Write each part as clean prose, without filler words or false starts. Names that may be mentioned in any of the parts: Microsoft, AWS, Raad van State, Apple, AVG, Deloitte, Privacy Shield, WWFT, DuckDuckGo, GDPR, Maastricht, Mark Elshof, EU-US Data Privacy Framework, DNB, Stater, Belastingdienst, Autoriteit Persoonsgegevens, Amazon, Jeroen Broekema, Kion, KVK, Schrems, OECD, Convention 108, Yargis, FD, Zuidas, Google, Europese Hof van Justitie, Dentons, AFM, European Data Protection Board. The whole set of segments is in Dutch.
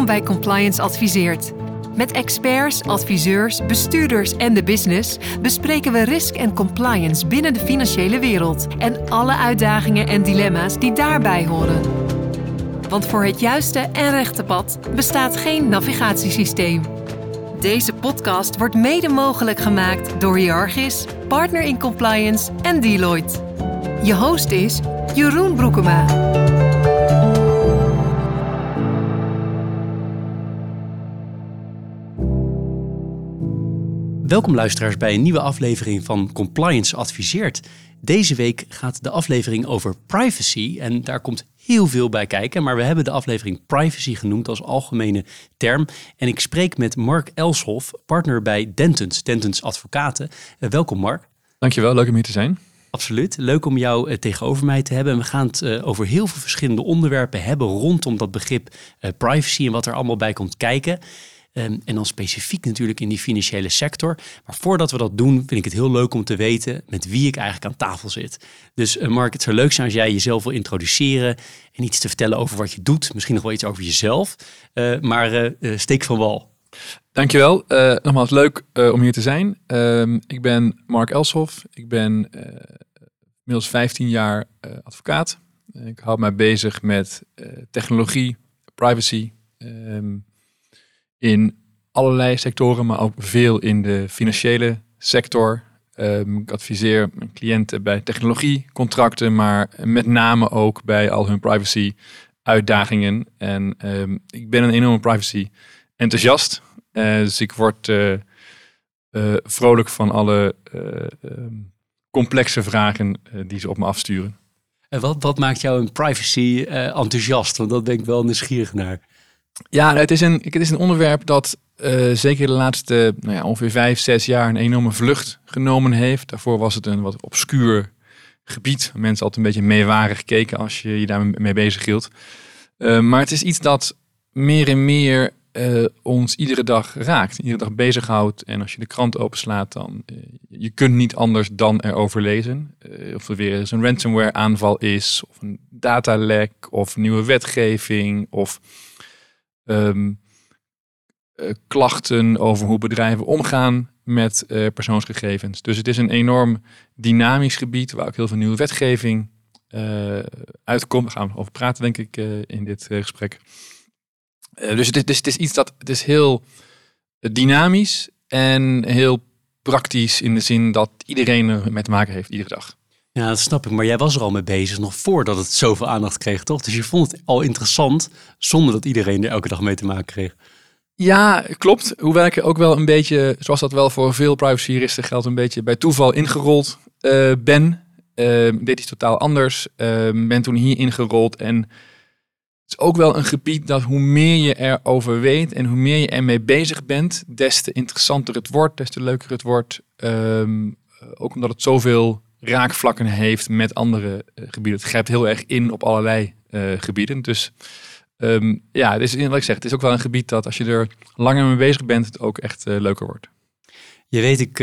Kion bij Compliance adviseert. Met experts, adviseurs, bestuurders en de business bespreken we risk en compliance binnen de financiële wereld en alle uitdagingen en dilemma's die daarbij horen. Want voor het juiste en rechte pad bestaat geen navigatiesysteem. Deze podcast wordt mede mogelijk gemaakt door Yargis, Partner in Compliance en Deloitte. Je host is Jeroen Broekema. Welkom luisteraars bij een nieuwe aflevering van Compliance Adviseert. Deze week gaat de aflevering over privacy en daar komt heel veel bij kijken. Maar we hebben de aflevering privacy genoemd als algemene term. En ik spreek met Mark Elshof, partner bij Dentons, Dentons Advocaten. Welkom Mark. Dankjewel, leuk om hier te zijn. Absoluut. Leuk om jou tegenover mij te hebben. En we gaan het over heel veel verschillende onderwerpen hebben rondom dat begrip privacy en wat er allemaal bij komt kijken. En dan specifiek natuurlijk in die financiële sector. Maar voordat we dat doen, vind ik het heel leuk om te weten met wie ik eigenlijk aan tafel zit. Dus Mark, het zou leuk zijn als jij jezelf wil introduceren en iets te vertellen over wat je doet. Misschien nog wel iets over jezelf, maar steek van wal. Dankjewel. Nogmaals leuk om hier te zijn. Ik ben Mark Elshof. Ik ben inmiddels 15 jaar advocaat. Ik houd mij bezig met technologie, privacy... in allerlei sectoren, maar ook veel in de financiële sector. Ik adviseer mijn cliënten bij technologiecontracten, maar met name ook bij al hun privacy uitdagingen. En ik ben een enorme privacy enthousiast. Dus ik word vrolijk van alle complexe vragen die ze op me afsturen. En wat maakt jou een privacy enthousiast? Want dat ben ik wel nieuwsgierig naar. Ja, het is een onderwerp dat zeker de laatste ongeveer 5-6 jaar een enorme vlucht genomen heeft. Daarvoor was het een wat obscuur gebied. Mensen altijd een beetje meewarig keken als je je daarmee bezig hield. Maar het is iets dat meer en meer ons iedere dag raakt. Iedere dag bezighoudt. En als je de krant openslaat, dan je kunt niet anders dan erover lezen. Of er weer eens een ransomware aanval is. Of een datalek. Of nieuwe wetgeving. Of... klachten over hoe bedrijven omgaan met persoonsgegevens. Dus het is een enorm dynamisch gebied waar ook heel veel nieuwe wetgeving uitkomt. Daar gaan we over praten, denk ik, in dit gesprek. Dus het is iets dat het is heel dynamisch en heel praktisch in de zin dat iedereen er mee te maken heeft iedere dag. Ja, dat snap ik. Maar jij was er al mee bezig nog voordat het zoveel aandacht kreeg, toch? Dus je vond het al interessant zonder dat iedereen er elke dag mee te maken kreeg. Ja, klopt. Hoewel ik ook wel een beetje, zoals dat wel voor veel privacyjuristen geldt, een beetje bij toeval ingerold ben. Dit is totaal anders. Ben toen hier ingerold. En het is ook wel een gebied dat hoe meer je erover weet en hoe meer je ermee bezig bent, des te interessanter het wordt, des te leuker het wordt. Ook omdat het zoveel... raakvlakken heeft met andere gebieden. Het grijpt heel erg in op allerlei gebieden. Dus het is wat ik zeg. Het is ook wel een gebied dat als je er langer mee bezig bent, het ook echt leuker wordt. Je weet, ik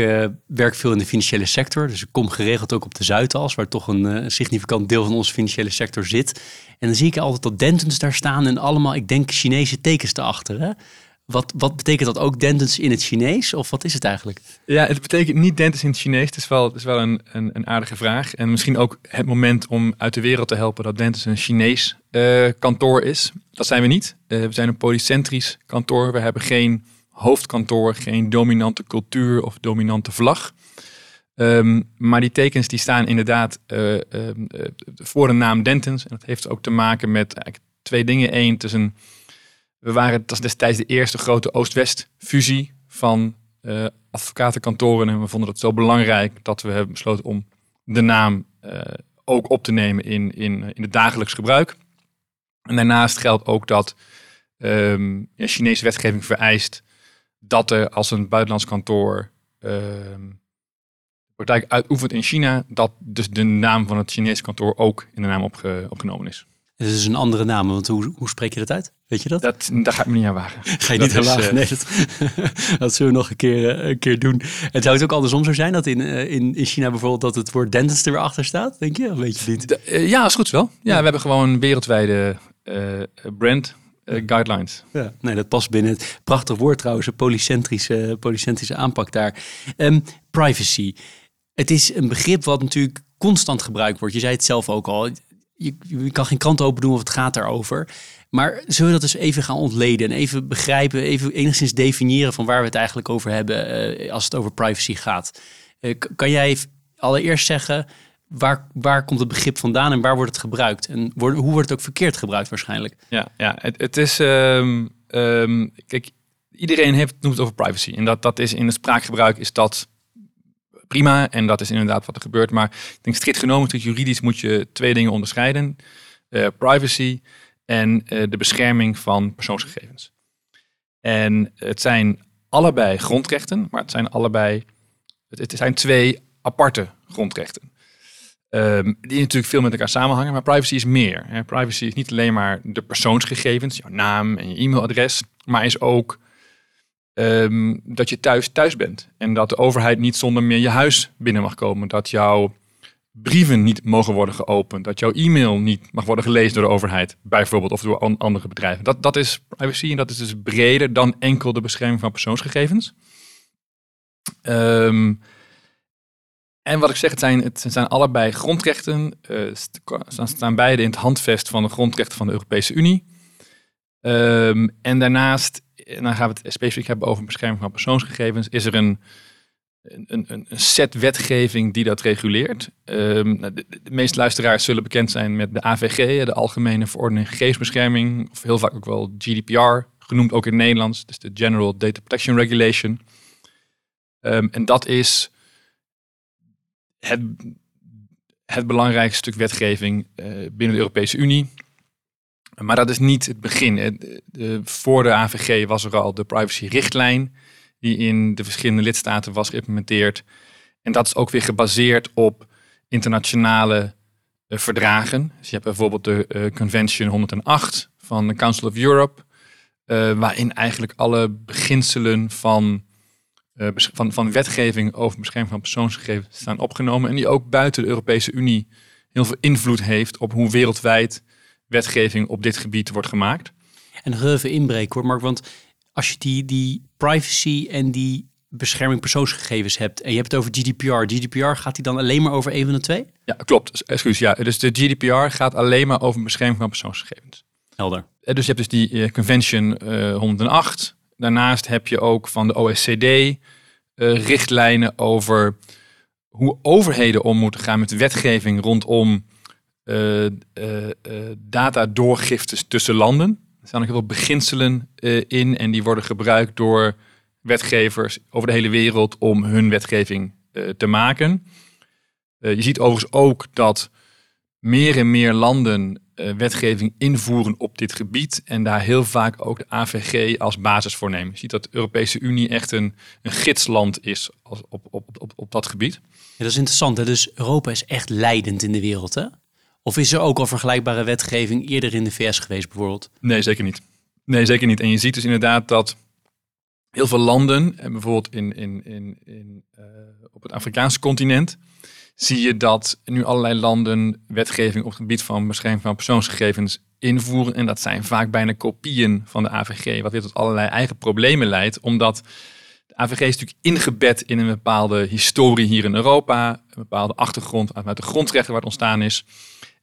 werk veel in de financiële sector. Dus ik kom geregeld ook op de Zuidas, waar toch een significant deel van onze financiële sector zit. En dan zie ik altijd dat Dentons daar staan en allemaal, ik denk, Chinese tekens erachter, hè? Wat betekent dat ook, Dentons in het Chinees? Of wat is het eigenlijk? Ja, het betekent niet Dentons in het Chinees. Het is wel een aardige vraag. En misschien ook het moment om uit de wereld te helpen dat Dentons een Chinees kantoor is. Dat zijn we niet. We zijn een polycentrisch kantoor. We hebben geen hoofdkantoor, geen dominante cultuur of dominante vlag. Maar die tekens die staan inderdaad voor de naam Dentons. En dat heeft ook te maken met eigenlijk twee dingen. Eén, het is een... dat was destijds de eerste grote Oost-West fusie van advocatenkantoren. En we vonden dat zo belangrijk dat we hebben besloten om de naam ook op te nemen in het dagelijks gebruik. En daarnaast geldt ook dat Chinese wetgeving vereist dat er als een buitenlands kantoor praktijk uitoefent in China, dat dus de naam van het Chinese kantoor ook in de naam opgenomen is. Het is een andere naam, want hoe spreek je dat uit? Weet je dat? Daar ga ik me niet aan wagen. Ga je dat niet aan wagen? Nee, dat zullen we nog een keer doen. En zou het ook andersom zo zijn dat in China bijvoorbeeld dat het woord Dentons er weer achter staat? Denk je? Weet je niet? Ja, is goed wel. Ja, we hebben gewoon een wereldwijde brand. guidelines. Ja, nee, dat past binnen het prachtig woord trouwens, een polycentrische aanpak daar. Privacy. Het is een begrip wat natuurlijk constant gebruikt wordt. Je zei het zelf ook al. Je kan geen krant open doen of het gaat daarover. Maar zullen we dat dus even gaan ontleden en even begrijpen, even enigszins definiëren van waar we het eigenlijk over hebben als het over privacy gaat? Kan jij allereerst zeggen, waar komt het begrip vandaan en waar wordt het gebruikt? En hoe wordt het ook verkeerd gebruikt waarschijnlijk? Ja het is... kijk, iedereen noemt het over privacy. En dat is in het spraakgebruik is dat prima en dat is inderdaad wat er gebeurt. Maar ik denk strikt genomen, strikt juridisch moet je twee dingen onderscheiden. Privacy en de bescherming van persoonsgegevens. En het zijn allebei grondrechten, maar het zijn twee aparte grondrechten. Die natuurlijk veel met elkaar samenhangen, maar privacy is meer. Hè. Privacy is niet alleen maar de persoonsgegevens, jouw naam en je e-mailadres, maar is ook dat je thuis bent. En dat de overheid niet zonder meer je huis binnen mag komen. Dat jouw brieven niet mogen worden geopend. Dat jouw e-mail niet mag worden gelezen door de overheid. Bijvoorbeeld of door andere bedrijven. Dat is privacy en dat is dus breder dan enkel de bescherming van persoonsgegevens. En wat ik zeg, het zijn allebei grondrechten. Ze staan beide in het handvest van de grondrechten van de Europese Unie. En daarnaast, en dan gaan we het specifiek hebben over bescherming van persoonsgegevens, is er een set wetgeving die dat reguleert. De meeste luisteraars zullen bekend zijn met de AVG, de Algemene Verordening Gegevensbescherming, of heel vaak ook wel GDPR, genoemd ook in het Nederlands, dus de General Data Protection Regulation. En dat is het belangrijkste stuk wetgeving binnen de Europese Unie. Maar dat is niet het begin. Voor de AVG was er al de privacyrichtlijn die in de verschillende lidstaten was geïmplementeerd. En dat is ook weer gebaseerd op internationale verdragen. Dus je hebt bijvoorbeeld de Convention 108 van de Council of Europe, waarin eigenlijk alle beginselen van wetgeving over bescherming van persoonsgegevens staan opgenomen. En die ook buiten de Europese Unie heel veel invloed heeft op hoe wereldwijd wetgeving op dit gebied wordt gemaakt. En nog even inbreken hoor, Mark, want als je die privacy en die bescherming persoonsgegevens hebt en je hebt het over GDPR. GDPR gaat die dan alleen maar over een van de twee? Ja, klopt. Excuus, ja. Dus de GDPR gaat alleen maar over bescherming van persoonsgegevens. Helder. Dus je hebt dus die Convention 108. Daarnaast heb je ook van de OECD richtlijnen over hoe overheden om moeten gaan met wetgeving rondom datadoorgiftes tussen landen. Er staan ook heel veel beginselen in en die worden gebruikt door wetgevers over de hele wereld om hun wetgeving te maken. Je ziet overigens ook dat meer en meer landen wetgeving invoeren op dit gebied en daar heel vaak ook de AVG als basis voor nemen. Je ziet dat de Europese Unie echt een gidsland is op dat gebied. Ja, dat is interessant, hè? Dus Europa is echt leidend in de wereld, hè? Of is er ook al vergelijkbare wetgeving eerder in de VS geweest bijvoorbeeld? Nee, zeker niet. En je ziet dus inderdaad dat heel veel landen, en bijvoorbeeld op het Afrikaanse continent, zie je dat nu allerlei landen wetgeving op het gebied van bescherming van persoonsgegevens invoeren. En dat zijn vaak bijna kopieën van de AVG, wat weer tot allerlei eigen problemen leidt. Omdat de AVG is natuurlijk ingebed in een bepaalde historie hier in Europa. Een bepaalde achtergrond uit de grondrechten waar het ontstaan is.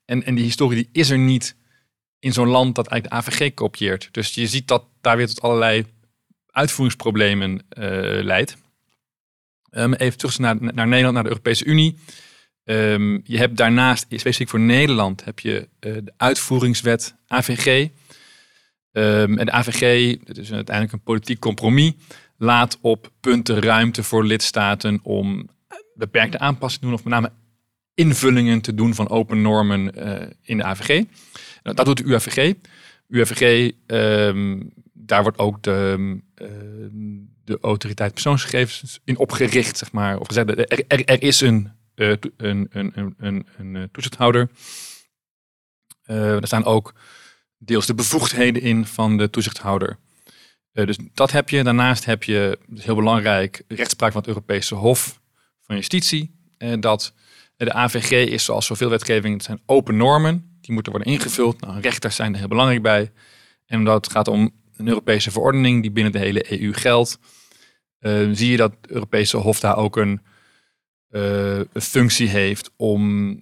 En die historie die is er niet in zo'n land dat eigenlijk de AVG kopieert. Dus je ziet dat daar weer tot allerlei uitvoeringsproblemen leidt. Even terug naar Nederland, naar de Europese Unie. Je hebt daarnaast, specifiek voor Nederland, heb je de uitvoeringswet AVG. En de AVG, dat is uiteindelijk een politiek compromis, laat op punten ruimte voor lidstaten om beperkte aanpassingen te doen, of met name invullingen te doen van open normen in de AVG. Dat doet de UAVG. UAVG, daar wordt ook de Autoriteit Persoonsgegevens in opgericht, zeg maar. Of gezegd, er is een toezichthouder. Er staan ook deels de bevoegdheden in van de toezichthouder. Dus dat heb je. Daarnaast heb je, dat is heel belangrijk, rechtspraak van het Europese Hof van Justitie. Dat de AVG is, zoals zoveel wetgeving, het zijn open normen. Die moeten worden ingevuld. Nou, rechters zijn er heel belangrijk bij. En omdat het gaat om een Europese verordening die binnen de hele EU geldt, zie je dat het Europese Hof daar ook een functie heeft om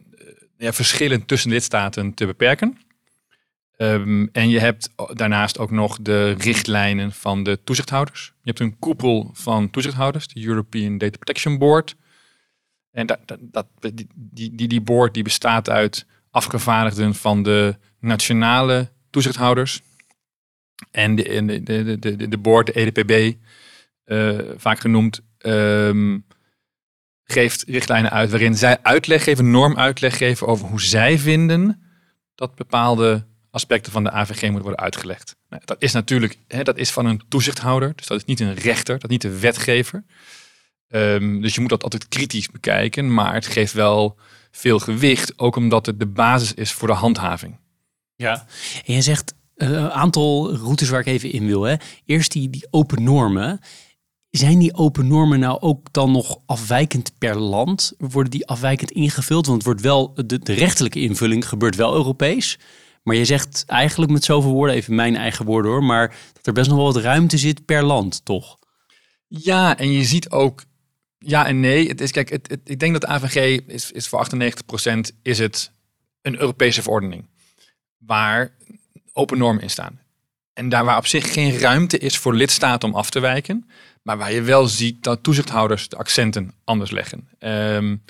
verschillen tussen lidstaten te beperken. En je hebt daarnaast ook nog de richtlijnen van de toezichthouders. Je hebt een koepel van toezichthouders, de European Data Protection Board. En die board die bestaat uit afgevaardigden van de nationale toezichthouders. En de board, de EDPB, vaak genoemd, geeft richtlijnen uit waarin zij uitleg geven, normuitleg geven over hoe zij vinden dat bepaalde aspecten van de AVG moeten worden uitgelegd. Nou, dat is natuurlijk dat is van een toezichthouder, dus dat is niet een rechter, dat is niet de wetgever. Dus je moet dat altijd kritisch bekijken, maar het geeft wel veel gewicht, ook omdat het de basis is voor de handhaving. Ja, en je zegt een aantal routes waar ik even in wil. Hè. Eerst die open normen. Zijn die open normen nou ook dan nog afwijkend per land? Worden die afwijkend ingevuld? Want het wordt wel de rechtelijke invulling gebeurt wel Europees. Maar je zegt eigenlijk met zoveel woorden, even mijn eigen woorden hoor, maar dat er best nog wel wat ruimte zit per land, toch? Ja, en je ziet ook ja en nee. Ik denk dat de AVG is voor 98% is het een Europese verordening waar open normen in staan. En daar waar op zich geen ruimte is voor lidstaten om af te wijken, maar waar je wel ziet dat toezichthouders de accenten anders leggen. Daar kunnen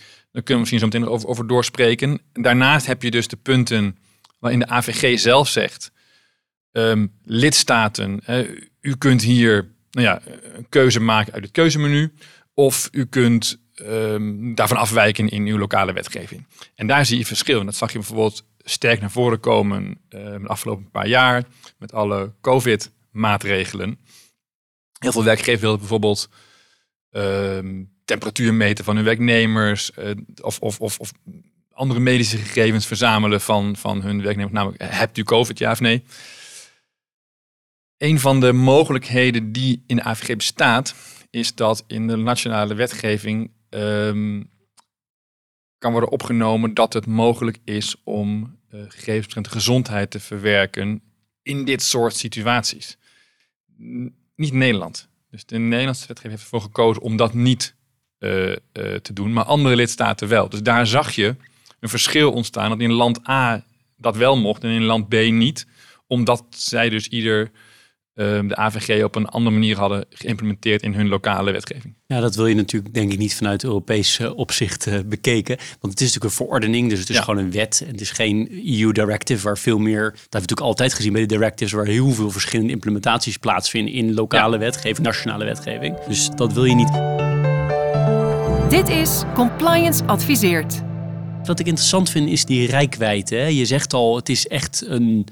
we misschien zo meteen over doorspreken. Daarnaast heb je dus de punten waarin de AVG zelf zegt, lidstaten, u kunt hier een keuze maken uit het keuzemenu, of u kunt daarvan afwijken in uw lokale wetgeving. En daar zie je verschil. En dat zag je bijvoorbeeld sterk naar voren komen de afgelopen paar jaar met alle COVID-maatregelen. Heel veel werkgevers wilden bijvoorbeeld temperatuur meten van hun werknemers of andere medische gegevens verzamelen van hun werknemers. Namelijk, hebt u COVID, ja of nee? Een van de mogelijkheden die in de AVG bestaat, is dat in de nationale wetgeving kan worden opgenomen dat het mogelijk is om gegevens betreffende gezondheid te verwerken in dit soort situaties. Niet Nederland. Dus de Nederlandse wetgeving heeft ervoor gekozen om dat niet te doen, maar andere lidstaten wel. Dus daar zag je een verschil ontstaan dat in land A dat wel mocht en in land B niet, omdat zij dus ieder de AVG op een andere manier hadden geïmplementeerd in hun lokale wetgeving. Ja, dat wil je natuurlijk denk ik niet vanuit Europees opzicht bekeken. Want het is natuurlijk een verordening, dus het is gewoon een wet. En het is geen EU-directive waar veel meer, dat hebben we natuurlijk altijd gezien bij de directives, waar heel veel verschillende implementaties plaatsvinden in lokale wetgeving, nationale wetgeving. Dus dat wil je niet. Dit is Compliance Adviseert. Wat ik interessant vind is die reikwijdte. Je zegt al, het is echt een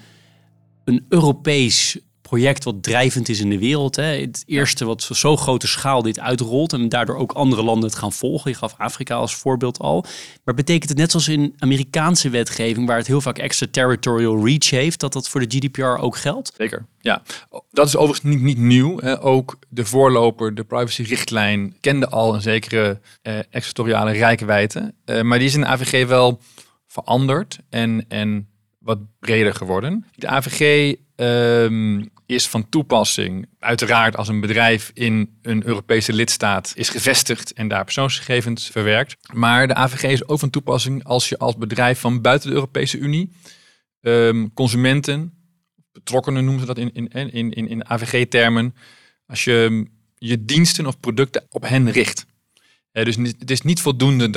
Europees project wat drijvend is in de wereld. Het eerste wat zo'n grote schaal dit uitrolt en daardoor ook andere landen het gaan volgen. Je gaf Afrika als voorbeeld al. Maar betekent het net zoals in Amerikaanse wetgeving, waar het heel vaak extraterritorial reach heeft, dat voor de GDPR ook geldt? Zeker, ja. Dat is overigens niet nieuw. Ook de voorloper, de privacyrichtlijn, kende al een zekere extraterritoriale reikwijdte. Maar die is in de AVG wel veranderd en wat breder geworden. De AVG is van toepassing, uiteraard als een bedrijf in een Europese lidstaat is gevestigd en daar persoonsgegevens verwerkt. Maar de AVG is ook van toepassing als je als bedrijf van buiten de Europese Unie consumenten, betrokkenen noemen ze dat in AVG-termen, als je je diensten of producten op hen richt. Dus het is niet voldoende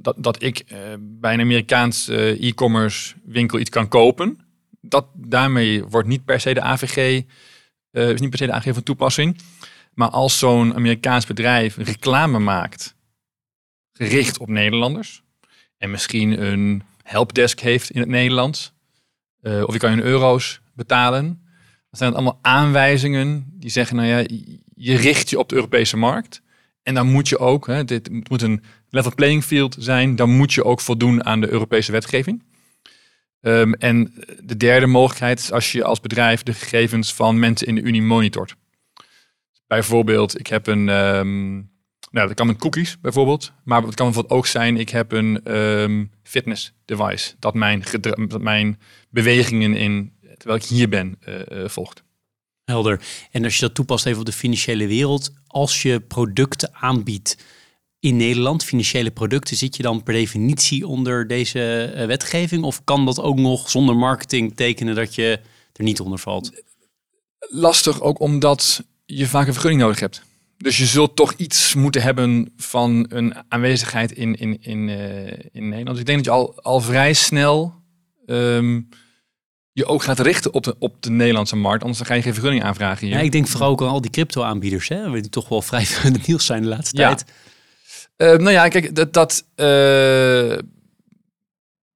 dat ik bij een Amerikaans e-commerce winkel iets kan kopen. Daarmee wordt niet per se de AVG van toepassing. Maar als zo'n Amerikaans bedrijf reclame maakt gericht op Nederlanders en misschien een helpdesk heeft in het Nederlands, of je kan in euro's betalen, dan zijn dat allemaal aanwijzingen die zeggen, je richt je op de Europese markt. En dan moet je ook, dit moet een level playing field zijn, dan moet je ook voldoen aan de Europese wetgeving. En de derde mogelijkheid is als je als bedrijf de gegevens van mensen in de Unie monitort. Bijvoorbeeld, ik heb dat kan met cookies bijvoorbeeld, maar het kan bijvoorbeeld ook zijn, ik heb een fitness device dat mijn bewegingen in terwijl ik hier ben, volgt. Helder. En als je dat toepast even op de financiële wereld, als je producten aanbiedt in Nederland, financiële producten, zit je dan per definitie onder deze wetgeving? Of kan dat ook nog zonder marketing tekenen dat je er niet onder valt? Lastig, ook omdat je vaak een vergunning nodig hebt. Dus je zult toch iets moeten hebben van een aanwezigheid in Nederland. Dus ik denk dat je al vrij snel je ook gaat richten op de Nederlandse markt. Anders ga je geen vergunning aanvragen hier. Ja, ik denk vooral ook aan al die crypto-aanbieders. Hè? Die toch wel vrij veel in het nieuws zijn de laatste tijd. Nou ja, kijk,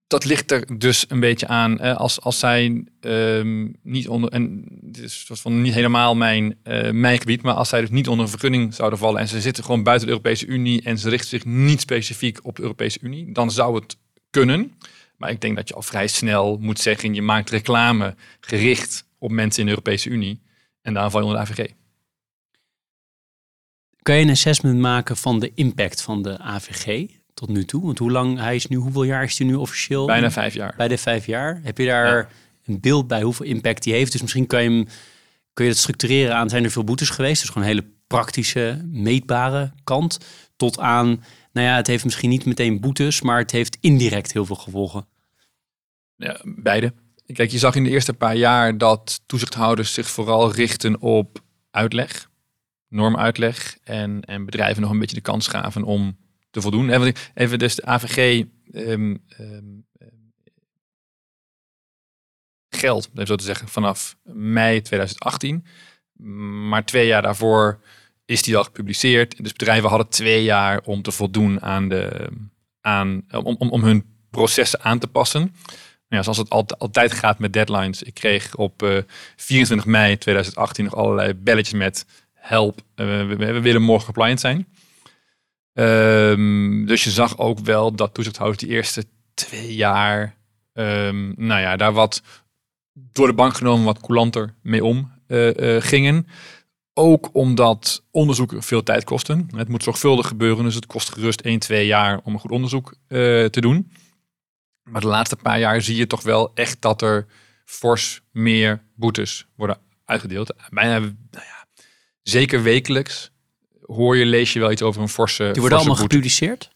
dat ligt er dus een beetje aan. Als zij niet onder... En dit is van niet helemaal mijn gebied. Maar als zij dus niet onder een vergunning zouden vallen en ze zitten gewoon buiten de Europese Unie en ze richten zich niet specifiek op de Europese Unie, dan zou het kunnen. Maar ik denk dat je al vrij snel moet zeggen, je maakt reclame gericht op mensen in de Europese Unie. En daarom val je onder de AVG. Kan je een assessment maken van de impact van de AVG tot nu toe? Want hoeveel jaar is hij nu officieel? Bijna 5 jaar. Heb je daar een beeld bij hoeveel impact die heeft? Dus misschien kun je dat structureren aan, zijn er veel boetes geweest? Dus gewoon een hele praktische, meetbare kant. Tot aan, nou ja, het heeft misschien niet meteen boetes, maar het heeft indirect heel veel gevolgen. Ja, beide. Kijk, je zag in de eerste paar jaar dat toezichthouders zich vooral richten op uitleg, normuitleg en bedrijven nog een beetje de kans gaven om te voldoen. Even dus de AVG geldt, om zo te zeggen, vanaf mei 2018. Maar 2 jaar daarvoor is die al gepubliceerd. Dus bedrijven hadden 2 jaar om te voldoen om hun processen aan te passen. Ja, zoals het altijd gaat met deadlines. Ik kreeg op 24 mei 2018 nog allerlei belletjes met help. We willen morgen compliant zijn. Dus je zag ook wel dat toezichthouders die eerste 2 jaar, daar wat door de bank genomen, wat coulanter mee om gingen. Ook omdat onderzoeken veel tijd kosten. Het moet zorgvuldig gebeuren, dus het kost gerust 1-2 jaar om een goed onderzoek te doen. Maar de laatste paar jaar zie je toch wel echt dat er fors meer boetes worden uitgedeeld. Bijna, zeker wekelijks lees je wel iets over een forse boete. Die worden allemaal gepubliceerd?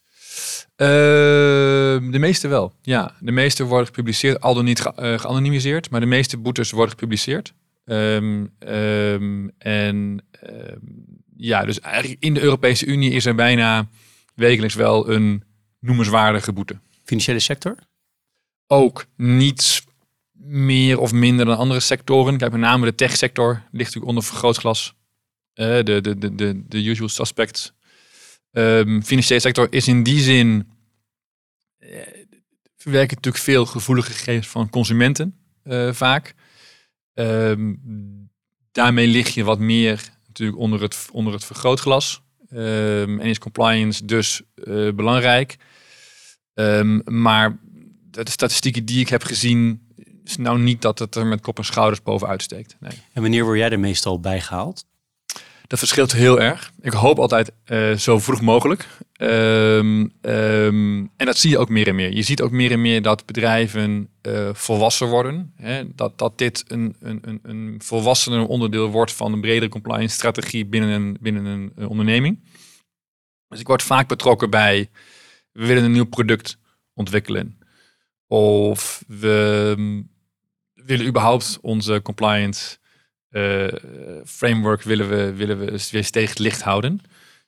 De meeste wel, ja. De meeste worden gepubliceerd, al dan niet geanonimiseerd. Maar de meeste boetes worden gepubliceerd. Dus eigenlijk in de Europese Unie is er bijna wekelijks wel een noemenswaardige boete. Financiële sector? Ook niet meer of minder dan andere sectoren. Kijk, met name de techsector ligt natuurlijk onder vergrootglas. De usual suspects. Financiële sector is in die zin... werken natuurlijk veel gevoelige gegevens van consumenten vaak. Daarmee lig je wat meer natuurlijk onder het vergrootglas. En is compliance dus belangrijk. Maar de statistieken die ik heb gezien... is nou niet dat het er met kop en schouders bovenuit steekt. Nee. En wanneer word jij er meestal bijgehaald? Dat verschilt heel erg. Ik hoop altijd zo vroeg mogelijk. En dat zie je ook meer en meer. Je ziet ook meer en meer dat bedrijven volwassen worden. Hè? Dat dit een volwassener onderdeel wordt van een bredere compliance strategie binnen een onderneming. Dus ik word vaak betrokken bij, we willen een nieuw product ontwikkelen. Of we willen überhaupt onze compliance framework willen we weer tegen het licht houden.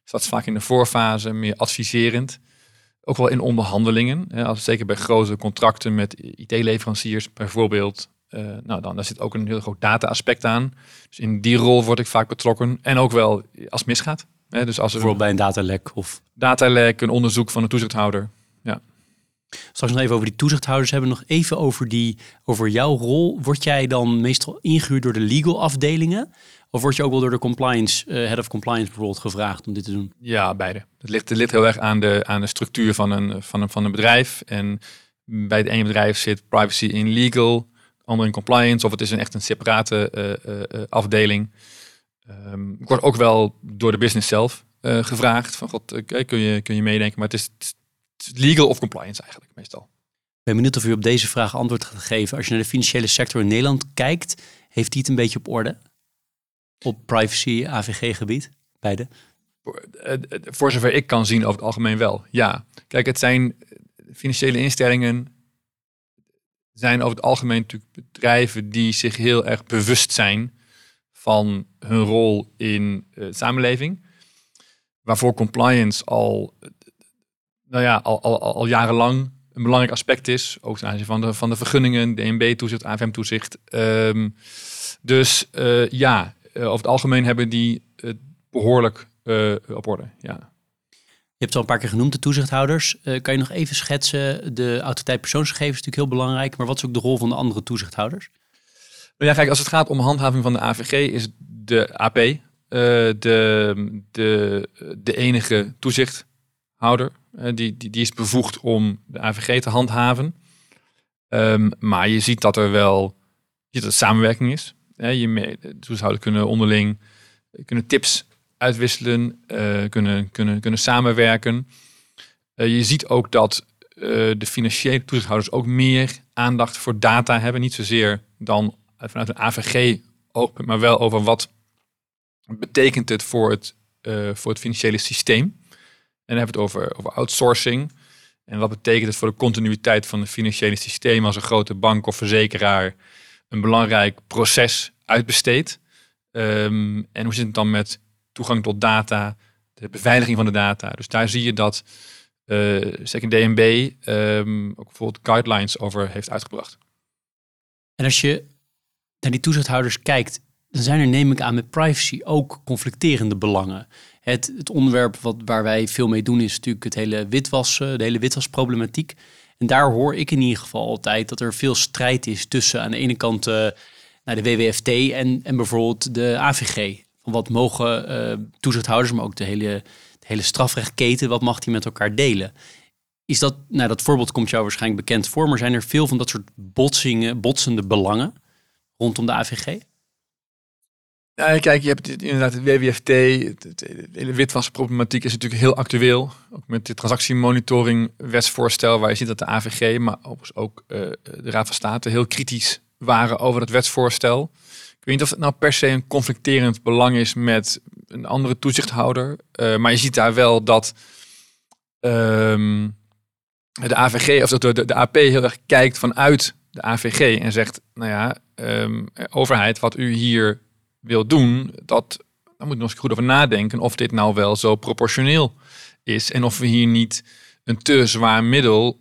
Dus dat is vaak in de voorfase, meer adviserend. Ook wel in onderhandelingen. Zeker bij grote contracten met IT-leveranciers bijvoorbeeld. Daar zit ook een heel groot data-aspect aan. Dus in die rol word ik vaak betrokken. En ook wel als het misgaat. Dus als bijvoorbeeld bij een datalek? Of... Datalek, een onderzoek van een toezichthouder. Ja. Straks nog even over die toezichthouders hebben. Nog even over jouw rol. Word jij dan meestal ingehuurd door de legal afdelingen? Of word je ook wel door de compliance, head of compliance bijvoorbeeld, gevraagd om dit te doen? Ja, beide. Het ligt heel erg aan de structuur van een bedrijf. En bij het ene bedrijf zit privacy in legal, ander in compliance. Of het is echt een separate afdeling. Ik word ook wel door de business zelf gevraagd. Van god, kun je meedenken? Maar het is legal of compliance eigenlijk meestal. ben benieuwd of u op deze vraag antwoord gaat geven. Als je naar de financiële sector in Nederland kijkt, heeft die het een beetje op orde? Op privacy, AVG-gebied, beide? Voor zover ik kan zien, over het algemeen wel, ja. Kijk, het zijn financiële instellingen, zijn over het algemeen natuurlijk bedrijven die zich heel erg bewust zijn van hun rol in de samenleving. Waarvoor compliance al jarenlang een belangrijk aspect is. Ook ten aanzien van de vergunningen, DNB-toezicht, AFM-toezicht. Over het algemeen hebben die het behoorlijk op orde, ja. Je hebt het al een paar keer genoemd, de toezichthouders. Kan je nog even schetsen, de Autoriteit Persoonsgegevens is natuurlijk heel belangrijk, maar wat is ook de rol van de andere toezichthouders? Nou ja, kijk, als het gaat om handhaving van de AVG is de AP de enige toezichthouder. Die is bevoegd om de AVG te handhaven. Maar je ziet dat er wel samenwerking is. Toezichthouders kunnen onderling tips uitwisselen, kunnen samenwerken. Je ziet ook dat de financiële toezichthouders ook meer aandacht voor data hebben. Niet zozeer dan vanuit een AVG-oogpunt, maar wel over wat betekent het voor het financiële systeem. En dan hebben we het over outsourcing. En wat betekent het voor de continuïteit van het financiële systeem als een grote bank of verzekeraar een belangrijk proces uitbesteedt? En hoe zit het dan met toegang tot data, de beveiliging van de data? Dus daar zie je dat zeker DNB ook bijvoorbeeld guidelines over heeft uitgebracht. En als je naar die toezichthouders kijkt, dan zijn er, neem ik aan, met privacy ook conflicterende belangen. Het onderwerp waar wij veel mee doen is natuurlijk het hele witwassen, de hele witwasproblematiek. En daar hoor ik in ieder geval altijd dat er veel strijd is tussen aan de ene kant de WWFT en bijvoorbeeld de AVG. Van wat mogen toezichthouders, maar ook de hele strafrechtketen, wat mag die met elkaar delen? Is dat, dat voorbeeld komt jou waarschijnlijk bekend voor, maar zijn er veel van dat soort botsende belangen rondom de AVG? Nou, kijk, je hebt inderdaad het WWFT, de hele witwasproblematiek is natuurlijk heel actueel. Ook met de transactiemonitoring wetsvoorstel waar je ziet dat de AVG, maar ook de Raad van State heel kritisch waren over dat wetsvoorstel. Ik weet niet of het nou per se een conflicterend belang is met een andere toezichthouder. Maar je ziet daar wel dat de AVG, of dat de AP heel erg kijkt vanuit de AVG en zegt, overheid, wat u hier wil doen, daar moet je nog eens goed over nadenken of dit nou wel zo proportioneel is en of we hier niet een te zwaar middel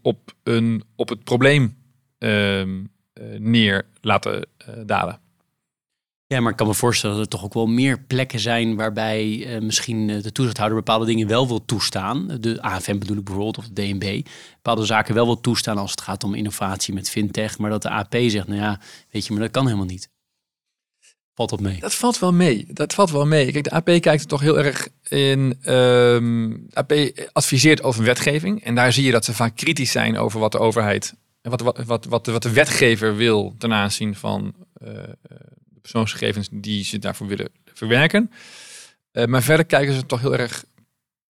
op het probleem neer laten dalen. Ja, maar ik kan me voorstellen dat er toch ook wel meer plekken zijn waarbij misschien de toezichthouder bepaalde dingen wel wil toestaan. De AFM bedoel ik bijvoorbeeld, of de DNB. Bepaalde zaken wel wil toestaan als het gaat om innovatie met fintech, maar dat de AP zegt, maar dat kan helemaal niet. Valt dat mee? Dat valt wel mee. Kijk, de AP kijkt er toch heel erg in. De AP adviseert over wetgeving. En daar zie je dat ze vaak kritisch zijn over wat de overheid en wat de wetgever wil ten aanzien van de persoonsgegevens die ze daarvoor willen verwerken. Maar verder kijken ze toch heel erg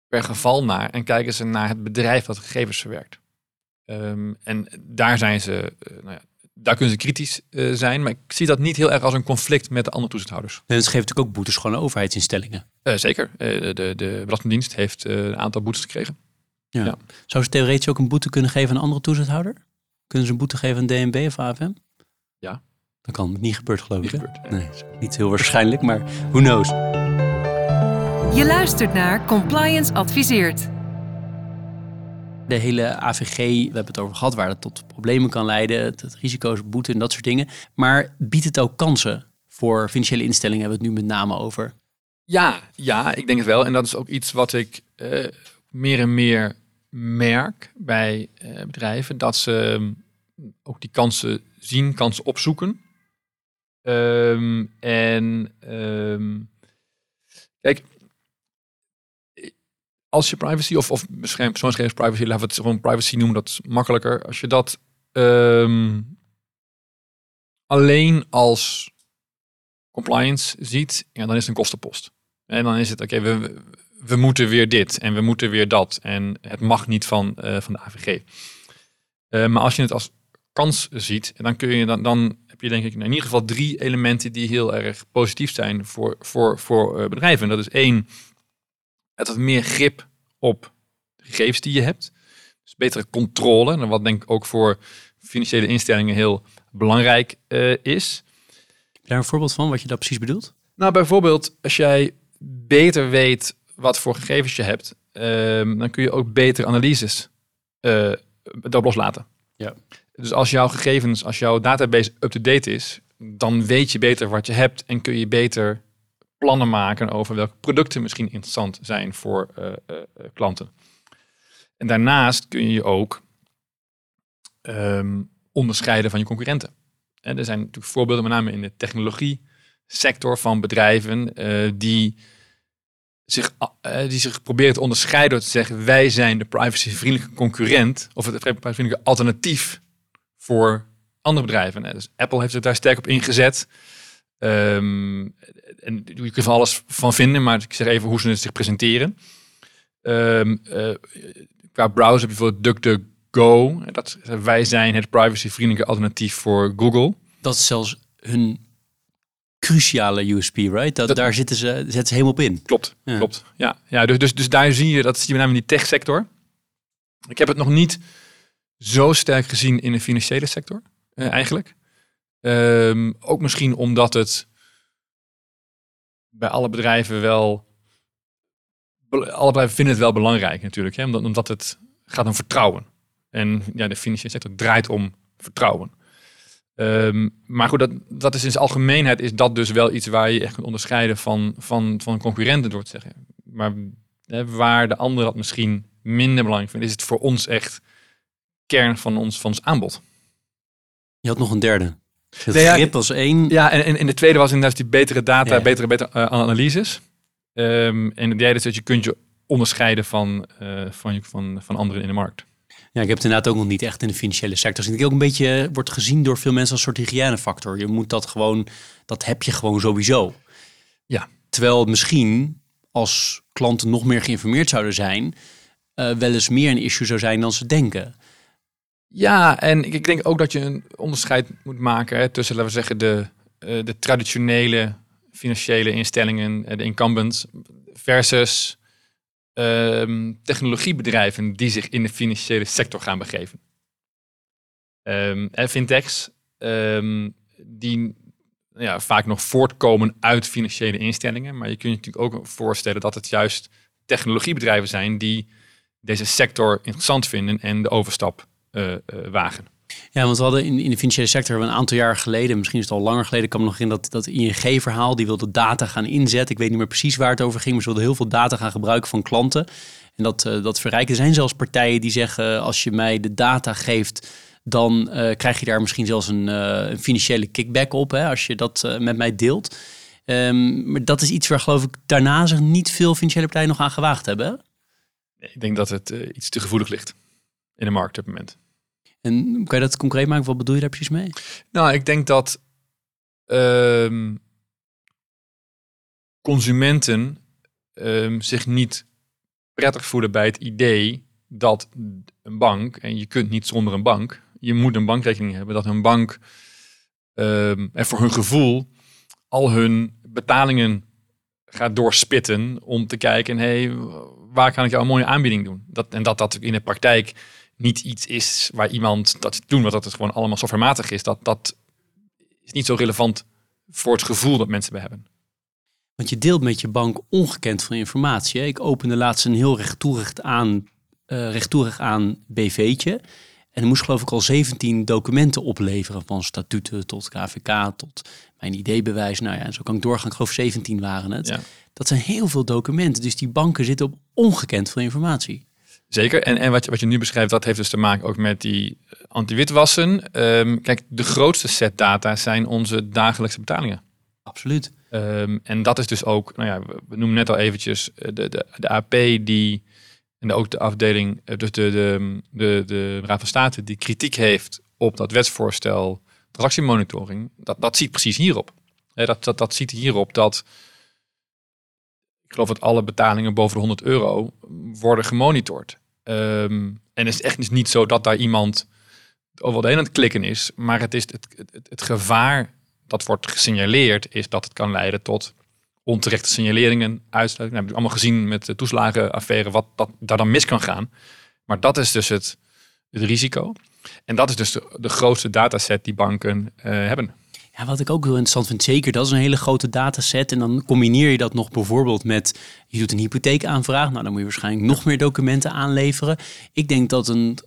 per geval naar. En kijken ze naar het bedrijf dat gegevens verwerkt. En daar zijn ze... Daar kunnen ze kritisch zijn, maar ik zie dat niet heel erg als een conflict met de andere toezichthouders. En dat geeft natuurlijk ook boetes gewoon aan overheidsinstellingen. Zeker. De Belastingdienst heeft een aantal boetes gekregen. Ja. Zou ze theoretisch ook een boete kunnen geven aan een andere toezichthouder? Kunnen ze een boete geven aan DNB of AFM? Ja. Dat kan. Niet gebeurd, geloof ik. Niet gebeurd. Nee, niet heel waarschijnlijk, maar who knows. Je luistert naar Compliance Adviseert. De hele AVG, we hebben het over gehad, waar dat tot problemen kan leiden, tot risico's, boete en dat soort dingen. Maar biedt het ook kansen voor financiële instellingen, hebben we het nu met name over? Ja, ik denk het wel. En dat is ook iets wat ik meer en meer merk bij bedrijven, dat ze ook die kansen zien, kansen opzoeken. Kijk... Als je privacy of persoonsgegevens privacy, laten we het gewoon privacy noemen, dat is makkelijker. Als je dat alleen als compliance ziet, ja, dan is het een kostenpost. En dan is het, we moeten weer dit en we moeten weer dat. En het mag niet van de AVG. Maar als je het als kans ziet, dan kun je dan heb je denk ik in ieder geval drie elementen die heel erg positief zijn voor bedrijven. En dat is 1, het wat meer grip op de gegevens die je hebt. Dus betere controle. En wat denk ik ook voor financiële instellingen heel belangrijk is. Heb je daar een voorbeeld van wat je daar precies bedoelt? Nou, bijvoorbeeld als jij beter weet wat voor gegevens je hebt, dan kun je ook beter analyses daarop loslaten. Ja. Dus als jouw gegevens, als jouw database up-to-date is, dan weet je beter wat je hebt en kun je beter plannen maken over welke producten misschien interessant zijn voor klanten. En daarnaast kun je ook onderscheiden van je concurrenten. En er zijn natuurlijk voorbeelden, met name in de technologie-sector van bedrijven die zich proberen te onderscheiden door te zeggen, wij zijn de privacyvriendelijke concurrent of het privacyvriendelijke alternatief voor andere bedrijven. Dus Apple heeft zich daar sterk op ingezet. En je kunt er alles van vinden, maar ik zeg even hoe ze het zich presenteren. Qua browser heb je bijvoorbeeld DuckDuckGo. Wij zijn het privacyvriendelijke alternatief voor Google. Dat is zelfs hun cruciale USP, right? Daar zetten ze helemaal op in. Klopt. Ja, dus daar zie je, dat zie je met name in die techsector. Ik heb het nog niet zo sterk gezien in de financiële sector, eigenlijk. Ook misschien omdat het bij alle bedrijven wel... Alle bedrijven vinden het wel belangrijk natuurlijk. Hè? Omdat het gaat om vertrouwen. En ja, de financiële sector draait om vertrouwen. Maar goed, dat is in zijn algemeenheid is dat dus wel iets waar je echt kunt onderscheiden van concurrenten door te zeggen. Maar waar de ander dat misschien minder belangrijk vindt, is het voor ons echt kern van ons aanbod. Je had nog een derde. Het grip was 1. Ja, en de tweede was inderdaad die betere data, betere analyses. En de derde is dat je kunt je onderscheiden van anderen in de markt. Ja, ik heb het inderdaad ook nog niet echt in de financiële sector. Dus ik ook een beetje wordt gezien door veel mensen als een soort hygiënefactor. Je moet dat heb je gewoon sowieso. Ja. Terwijl misschien als klanten nog meer geïnformeerd zouden zijn, wel eens meer een issue zou zijn dan ze denken. Ja, en ik denk ook dat je een onderscheid moet maken tussen, laten we zeggen, de traditionele financiële instellingen, de incumbents, versus technologiebedrijven die zich in de financiële sector gaan begeven. En fintechs, die vaak nog voortkomen uit financiële instellingen. Maar je kunt je natuurlijk ook voorstellen dat het juist technologiebedrijven zijn die deze sector interessant vinden en de overstap wagen. Ja, want we hadden in de financiële sector een aantal jaar geleden, misschien is het al langer geleden, kwam er nog in dat ING-verhaal, die wilde data gaan inzetten. Ik weet niet meer precies waar het over ging, maar ze wilden heel veel data gaan gebruiken van klanten. En dat verrijken. Er zijn zelfs partijen die zeggen, als je mij de data geeft, dan krijg je daar misschien zelfs een financiële kickback op, hè, als je dat met mij deelt. Maar dat is iets waar, geloof ik, daarna zich niet veel financiële partijen nog aan gewaagd hebben. Ik denk dat het iets te gevoelig ligt in de markt op het moment. En kan je dat concreet maken? Wat bedoel je daar precies mee? Nou, ik denk dat consumenten zich niet prettig voelen bij het idee dat een bank, en je kunt niet zonder een bank, je moet een bankrekening hebben, dat een bank en voor hun gevoel al hun betalingen gaat doorspitten om te kijken, waar kan ik jou een mooie aanbieding doen? Dat in de praktijk niet iets is waar iemand dat doet, want dat het gewoon allemaal softwarematig is. Dat is niet zo relevant voor het gevoel dat mensen bij hebben. Want je deelt met je bank ongekend veel informatie. Hè? Ik opende laatst een heel rechttoerig aan BV'tje. En dan moest, geloof ik, al 17 documenten opleveren. Van statuten tot KVK, tot mijn ID-bewijs. Nou ja, en zo kan ik doorgaan. Ik geloof 17 waren het. Ja. Dat zijn heel veel documenten. Dus die banken zitten op ongekend veel informatie. Zeker. En wat je nu beschrijft, dat heeft dus te maken ook met die anti-witwassen. Kijk, de grootste set data zijn onze dagelijkse betalingen. Absoluut. En dat is dus ook, we noemen net al eventjes de AP die, en ook de afdeling, dus de Raad van State die kritiek heeft op dat wetsvoorstel transactiemonitoring. Dat ziet precies hierop. Dat ziet hierop dat, ik geloof dat alle betalingen boven de €100 worden gemonitord. En het is echt niet zo dat daar iemand overal heen aan het klikken is. Maar het is het gevaar dat wordt gesignaleerd is dat het kan leiden tot onterechte signaleringen, uitsluiting. Nou, heb ik allemaal gezien met de toeslagenaffaire wat dat daar dan mis kan gaan. Maar dat is dus het risico. En dat is dus de grootste dataset die banken hebben. Ja, wat ik ook heel interessant vind, zeker, dat is een hele grote dataset. En dan combineer je dat nog bijvoorbeeld met, je doet een hypotheekaanvraag. Nou, dan moet je waarschijnlijk nog meer documenten aanleveren. Ik denk dat een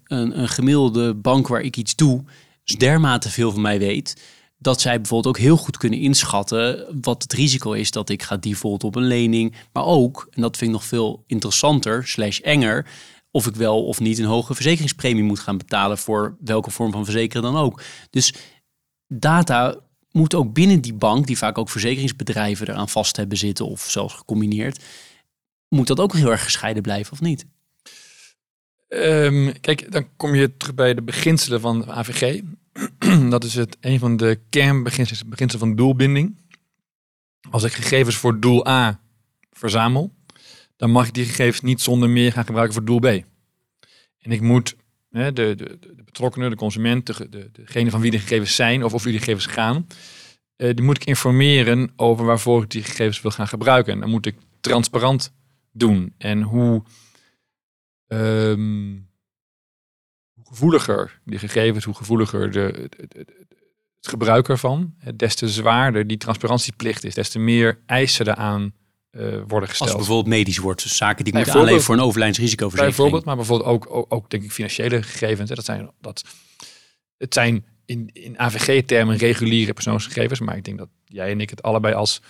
gemiddelde bank waar ik iets doe, dus dermate veel van mij weet, dat zij bijvoorbeeld ook heel goed kunnen inschatten wat het risico is dat ik ga default op een lening. Maar ook, en dat vind ik nog veel interessanter, /enger... of ik wel of niet een hoge verzekeringspremie moet gaan betalen voor welke vorm van verzekeren dan ook. Dus data moet ook binnen die bank, die vaak ook verzekeringsbedrijven eraan vast hebben zitten of zelfs gecombineerd, moet dat ook heel erg gescheiden blijven of niet? Kijk, dan kom je terug bij de beginselen van AVG. Dat is een van de kernbeginselen van doelbinding. Als ik gegevens voor doel A verzamel, dan mag ik die gegevens niet zonder meer gaan gebruiken voor doel B. En ik moet de betrokkenen, de consument, degene van wie de gegevens zijn of wie de gegevens gaan, die moet ik informeren over waarvoor ik die gegevens wil gaan gebruiken. En dan moet ik transparant doen. En hoe gevoeliger die gegevens, hoe gevoeliger het gebruik ervan, des te zwaarder die transparantieplicht is, des te meer eisen daaraan worden gesteld. Als bijvoorbeeld medisch wordt, dus zaken die ik moet aanleveren voor een overlijdensrisicoverzekering. Bijvoorbeeld, maar bijvoorbeeld ook denk ik financiële gegevens. Hè, het zijn in AVG-termen reguliere persoonsgegevens, maar ik denk dat jij en ik het allebei als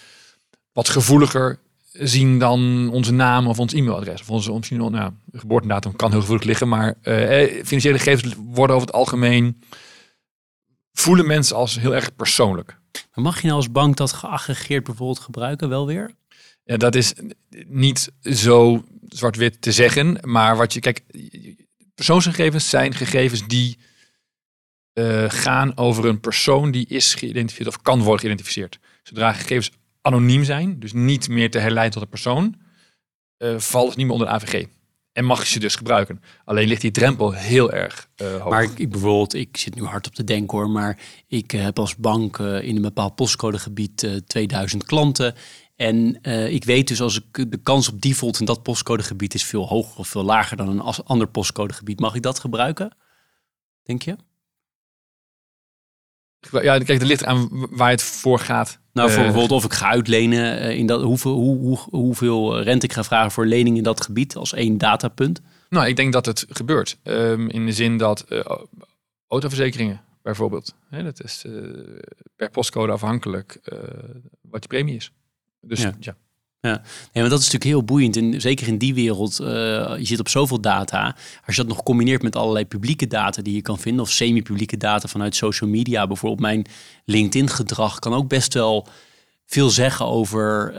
wat gevoeliger zien dan onze naam of ons e-mailadres. Of onze geboortedatum kan heel gevoelig liggen, maar financiële gegevens worden over het algemeen, voelen mensen als heel erg persoonlijk. Maar mag je nou als bank dat geaggregeerd bijvoorbeeld gebruiken wel weer? Ja, dat is niet zo zwart-wit te zeggen, maar persoonsgegevens zijn gegevens die gaan over een persoon die is geïdentificeerd of kan worden geïdentificeerd. Zodra gegevens anoniem zijn, dus niet meer te herleiden tot een persoon, valt het niet meer onder de AVG. En mag je ze dus gebruiken. Alleen ligt die drempel heel erg hoog. Maar ik zit nu hard op te denken hoor, maar ik heb als bank in een bepaald postcodegebied 2000 klanten. En ik weet dus als ik de kans op default in dat postcodegebied is veel hoger of veel lager dan een ander postcodegebied. Mag ik dat gebruiken? Denk je? Ja, kijk, er ligt aan waar het voor gaat. Nou, voor bijvoorbeeld of ik ga uitlenen, hoeveel rente ik ga vragen voor lening in dat gebied als één datapunt. Nou, ik denk dat het gebeurt. In de zin dat autoverzekeringen bijvoorbeeld, dat is per postcode afhankelijk wat je premie is. Dus ja. Nee, want dat is natuurlijk heel boeiend. En zeker in die wereld, je zit op zoveel data. Als je dat nog combineert met allerlei publieke data die je kan vinden, of semi-publieke data vanuit social media, bijvoorbeeld mijn LinkedIn-gedrag kan ook best wel veel zeggen over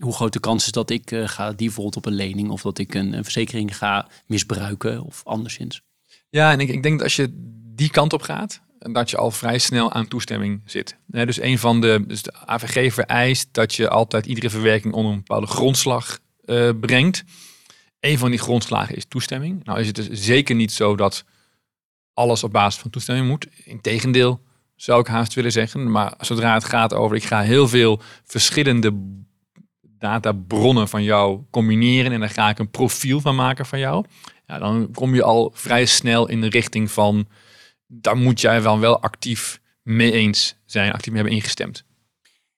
hoe groot de kans is dat ik ga default op een lening of dat ik een verzekering ga misbruiken of anderszins. Ja, en ik denk dat als je die kant op gaat, dat je al vrij snel aan toestemming zit. Dus de AVG vereist dat je altijd iedere verwerking onder een bepaalde grondslag brengt. Een van die grondslagen is toestemming. Nou is het dus zeker niet zo dat alles op basis van toestemming moet. Integendeel zou ik haast willen zeggen. Maar zodra het gaat over ik ga heel veel verschillende databronnen van jou combineren en daar ga ik een profiel van maken van jou. Ja, dan kom je al vrij snel in de richting van, daar moet jij dan wel actief mee eens zijn, actief mee hebben ingestemd.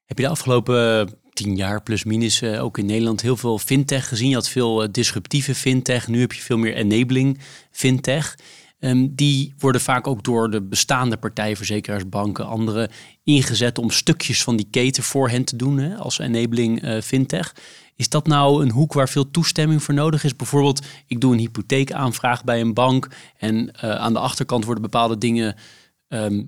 Heb je de afgelopen 10 jaar plus minus ook in Nederland heel veel fintech gezien? Je had veel disruptieve fintech, nu heb je veel meer enabling fintech. Die worden vaak ook door de bestaande partijen, verzekeraars, banken, anderen ingezet om stukjes van die keten voor hen te doen als enabling fintech. Is dat nou een hoek waar veel toestemming voor nodig is? Bijvoorbeeld, ik doe een hypotheekaanvraag bij een bank en aan de achterkant worden bepaalde dingen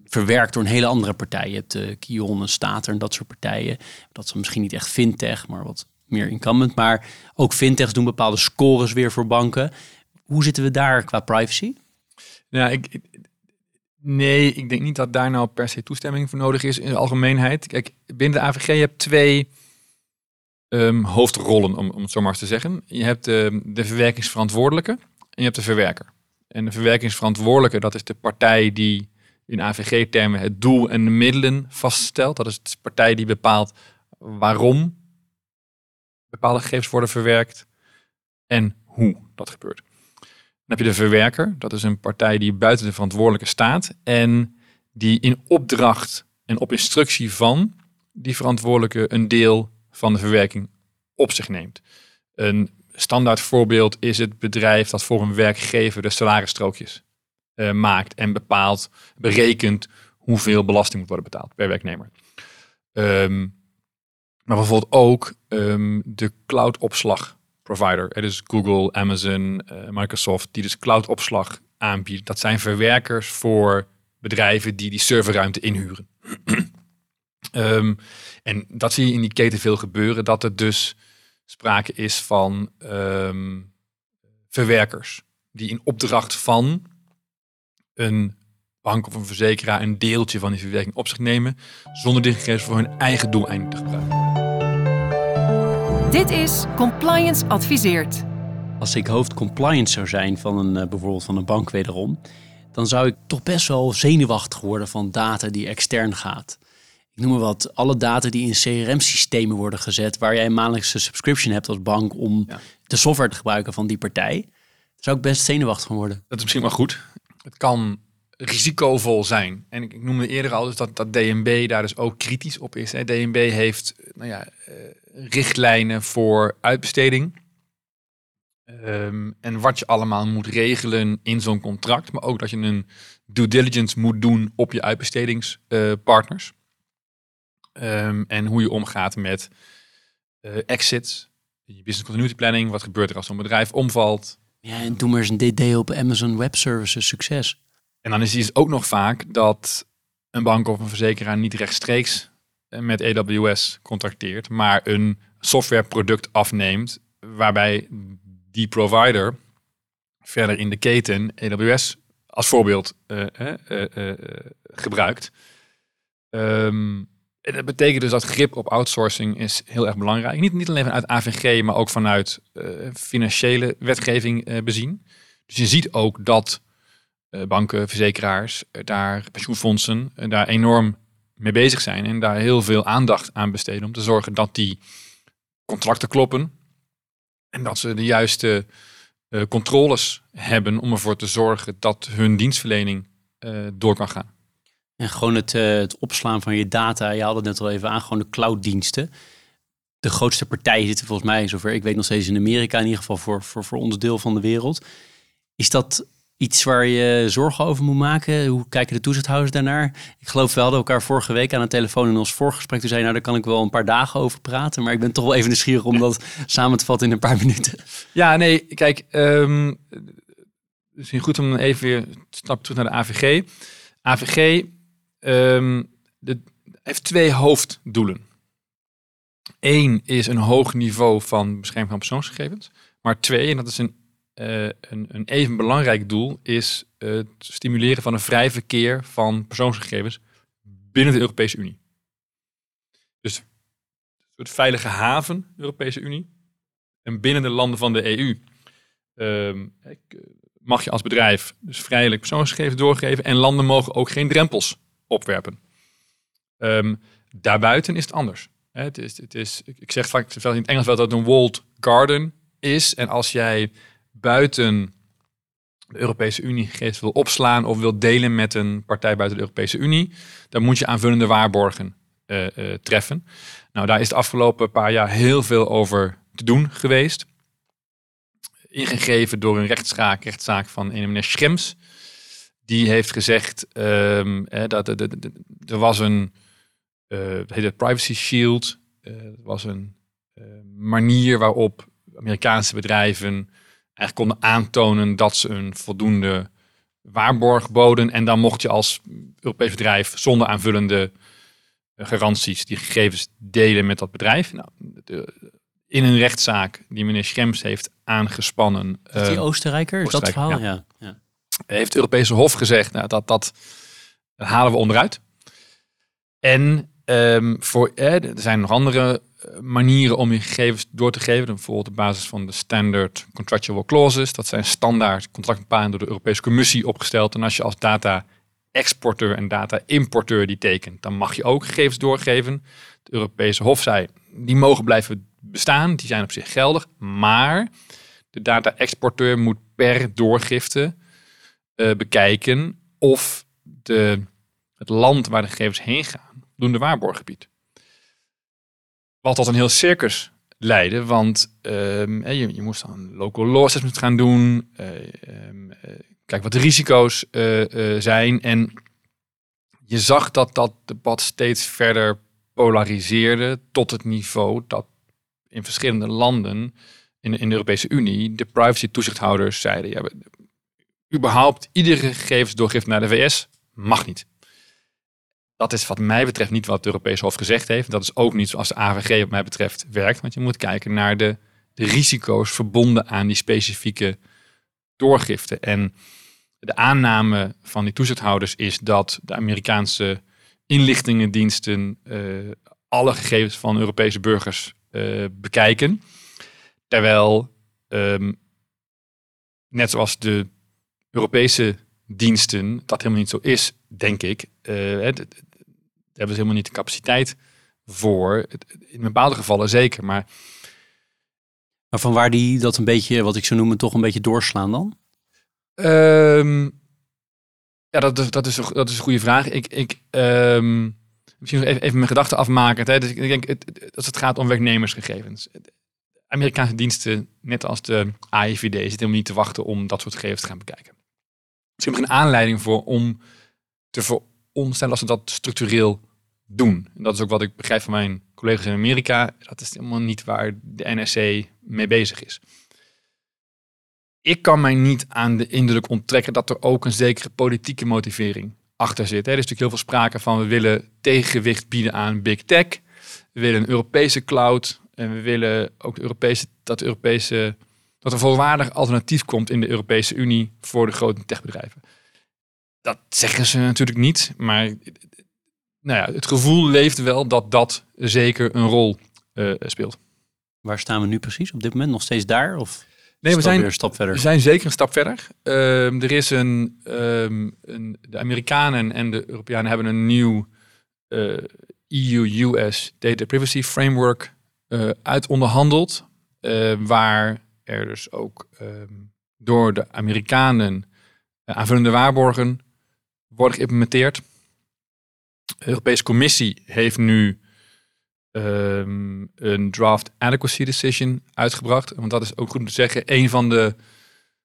verwerkt door een hele andere partij. Je hebt Kion en Stater en dat soort partijen. Dat is misschien niet echt fintech, maar wat meer incumbent. Maar ook fintechs doen bepaalde scores weer voor banken. Hoe zitten we daar qua privacy? Nou, ik denk niet dat daar nou per se toestemming voor nodig is in de algemeenheid. Kijk, binnen de AVG heb je 2... hoofdrollen, om het zo maar eens te zeggen. Je hebt de verwerkingsverantwoordelijke en je hebt de verwerker. En de verwerkingsverantwoordelijke, dat is de partij die in AVG-termen het doel en de middelen vaststelt. Dat is de partij die bepaalt waarom bepaalde gegevens worden verwerkt en hoe dat gebeurt. Dan heb je de verwerker, dat is een partij die buiten de verantwoordelijke staat en die in opdracht en op instructie van die verantwoordelijke een deel van de verwerking op zich neemt. Een standaard voorbeeld is het bedrijf dat voor een werkgever de salarisstrookjes maakt en berekent hoeveel belasting moet worden betaald per werknemer. Maar bijvoorbeeld ook de cloudopslag provider. Dus Google, Amazon, Microsoft, die dus cloudopslag aanbieden. Dat zijn verwerkers voor bedrijven die serverruimte inhuren. En dat zie je in die keten veel gebeuren. Dat er dus sprake is van verwerkers die in opdracht van een bank of een verzekeraar een deeltje van die verwerking op zich nemen, zonder die gegevens voor hun eigen doeleinden te gebruiken. Dit is Compliance Adviseert. Als ik hoofdcompliance zou zijn van bijvoorbeeld van een bank wederom, dan zou ik toch best wel zenuwachtig worden van data die extern gaat. Ik noem maar wat, alle data die in CRM-systemen worden gezet, waar jij een maandelijkse subscription hebt als bank om de software te gebruiken van die partij, daar zou ik best zenuwachtig van worden. Dat is misschien wel goed. Het kan risicovol zijn. En ik noemde eerder al dus dat DNB daar dus ook kritisch op is. Hè. DNB heeft richtlijnen voor uitbesteding. En wat je allemaal moet regelen in zo'n contract. Maar ook dat je een due diligence moet doen op je uitbestedingspartners. En hoe je omgaat met exits. Je business continuity planning. Wat gebeurt er als zo'n bedrijf omvalt? Ja, en doe maar eens een DD op Amazon Web Services. Succes. En dan is het ook nog vaak dat een bank of een verzekeraar niet rechtstreeks met AWS contracteert, maar een softwareproduct afneemt waarbij die provider verder in de keten AWS als voorbeeld gebruikt. En dat betekent dus dat grip op outsourcing is heel erg belangrijk. Niet alleen vanuit AVG, maar ook vanuit financiële wetgeving bezien. Dus je ziet ook dat banken, verzekeraars, daar pensioenfondsen, daar enorm mee bezig zijn en daar heel veel aandacht aan besteden om te zorgen dat die contracten kloppen en dat ze de juiste controles hebben om ervoor te zorgen dat hun dienstverlening door kan gaan. En gewoon het opslaan van je data, je had het net al even aan, gewoon de clouddiensten. De grootste partijen zitten volgens mij, zover ik weet, nog steeds in Amerika, in ieder geval voor ons deel van de wereld. Is dat iets waar je zorgen over moet maken? Hoe kijken de toezichthouders daarnaar? Ik geloof, we hadden elkaar vorige week aan de telefoon in ons voorgesprek. Toen zei nou, daar kan ik wel een paar dagen over praten. Maar ik ben toch wel even nieuwsgierig om dat samen te vatten in een paar minuten. Ja, nee, kijk. Misschien goed om even weer een stap terug naar de AVG. AVG heeft twee hoofddoelen. Eén is een hoog niveau van bescherming van persoonsgegevens. Maar twee, en dat is een even belangrijk doel is het stimuleren van een vrij verkeer van persoonsgegevens binnen de Europese Unie. Dus het veilige haven, Europese Unie, en binnen de landen van de EU mag je als bedrijf dus vrijelijk persoonsgegevens doorgeven en landen mogen ook geen drempels opwerpen. Daarbuiten is het anders. Ik zeg vaak in het Engels wel dat het een walled garden is en als jij buiten de Europese Unie gegevens wil opslaan of wil delen met een partij buiten de Europese Unie, dan moet je aanvullende waarborgen treffen. Nou, daar is de afgelopen paar jaar heel veel over te doen geweest. Ingegeven door een rechtszaak van een meneer Schrems. Die heeft gezegd dat er was een dat heet het Privacy Shield. Dat was een manier waarop Amerikaanse bedrijven eigenlijk konden aantonen dat ze een voldoende waarborg boden. En dan mocht je als Europees bedrijf zonder aanvullende garanties die gegevens delen met dat bedrijf. Nou, in een rechtszaak die meneer Schrems heeft aangespannen. Is die Oostenrijker? Is dat verhaal? Ja. Ja. Heeft het Europese Hof gezegd, nou, dat halen we onderuit. En er zijn nog andere manieren om je gegevens door te geven. Bijvoorbeeld op basis van de standard contractual clauses. Dat zijn standaard contractbepalingen door de Europese Commissie opgesteld. En als je als data-exporteur en data-importeur die tekent, dan mag je ook gegevens doorgeven. Het Europese Hof zei, die mogen blijven bestaan. Die zijn op zich geldig. Maar de data-exporteur moet per doorgifte bekijken of het land waar de gegevens heen gaan voldoende waarborgen biedt. Wat tot een heel circus leidde, want je moest dan local law assessment gaan doen. Kijk wat de risico's zijn. En je zag dat debat steeds verder polariseerde tot het niveau dat in verschillende landen in de Europese Unie de privacy toezichthouders zeiden, ja, überhaupt iedere gegevensdoorgift naar de VS mag niet. Dat is wat mij betreft niet wat het Europees Hof gezegd heeft. Dat is ook niet zoals de AVG wat mij betreft werkt. Want je moet kijken naar de risico's verbonden aan die specifieke doorgiften. En de aanname van die toezichthouders is dat de Amerikaanse inlichtingendiensten alle gegevens van Europese burgers bekijken. Terwijl, net zoals de Europese diensten, dat helemaal niet zo is, denk ik. Daar hebben ze helemaal niet de capaciteit voor. In bepaalde gevallen zeker, maar vanwaar die dat een beetje, wat ik zou noemen, toch een beetje doorslaan dan? Dat is een goede vraag. Ik misschien nog even mijn gedachten afmaken. Hè? Dus ik denk, als het gaat om werknemersgegevens. Amerikaanse diensten, net als de AIVD, zitten helemaal niet te wachten om dat soort gegevens te gaan bekijken. Misschien nog een aanleiding voor om te veronderstellen als ze dat structureel doen. En dat is ook wat ik begrijp van mijn collega's in Amerika. Dat is helemaal niet waar de NRC mee bezig is. Ik kan mij niet aan de indruk onttrekken dat er ook een zekere politieke motivering achter zit. Er is natuurlijk heel veel sprake van, we willen tegenwicht bieden aan big tech. We willen een Europese cloud. En we willen ook dat er volwaardig alternatief komt in de Europese Unie voor de grote techbedrijven. Dat zeggen ze natuurlijk niet, maar het gevoel leeft wel dat zeker een rol speelt. Waar staan we nu precies? Op dit moment nog steeds daar? Of nee, we zijn zeker een stap verder. De Amerikanen en de Europeanen hebben een nieuw EU-US Data Privacy Framework uit onderhandeld, waar er dus ook door de Amerikanen aanvullende waarborgen worden geïmplementeerd. De Europese Commissie heeft nu een draft adequacy decision uitgebracht. Want dat is ook goed om te zeggen, een van de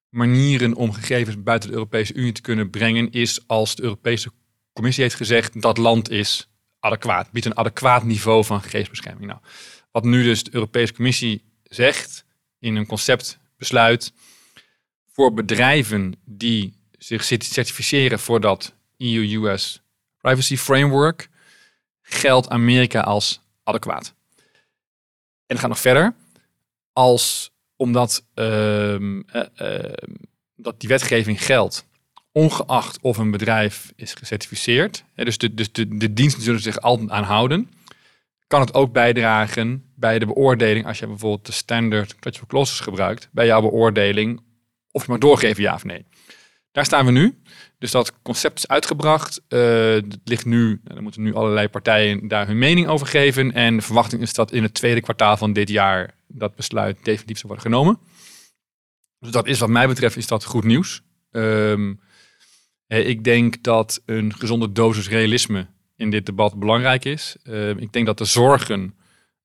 manieren om gegevens buiten de Europese Unie te kunnen brengen is als de Europese Commissie heeft gezegd dat land is adequaat, biedt een adequaat niveau van gegevensbescherming. Nou, wat nu dus de Europese Commissie zegt in een conceptbesluit voor bedrijven die zich certificeren voor dat EU-US Privacy Framework, geldt Amerika als adequaat. En het gaat nog verder, omdat die wetgeving geldt, ongeacht of een bedrijf is gecertificeerd. Dus de diensten zullen zich altijd aan houden. Kan het ook bijdragen bij de beoordeling, als je bijvoorbeeld de standard contractual clauses gebruikt, bij jouw beoordeling of je mag doorgeven ja of nee. Daar staan we nu. Dus dat concept is uitgebracht. Het ligt nu, er moeten nu allerlei partijen daar hun mening over geven. En de verwachting is dat in het tweede kwartaal van dit jaar dat besluit definitief zal worden genomen. Dus dat is wat mij betreft is dat goed nieuws. Ik denk dat een gezonde dosis realisme in dit debat belangrijk is. Ik denk dat de zorgen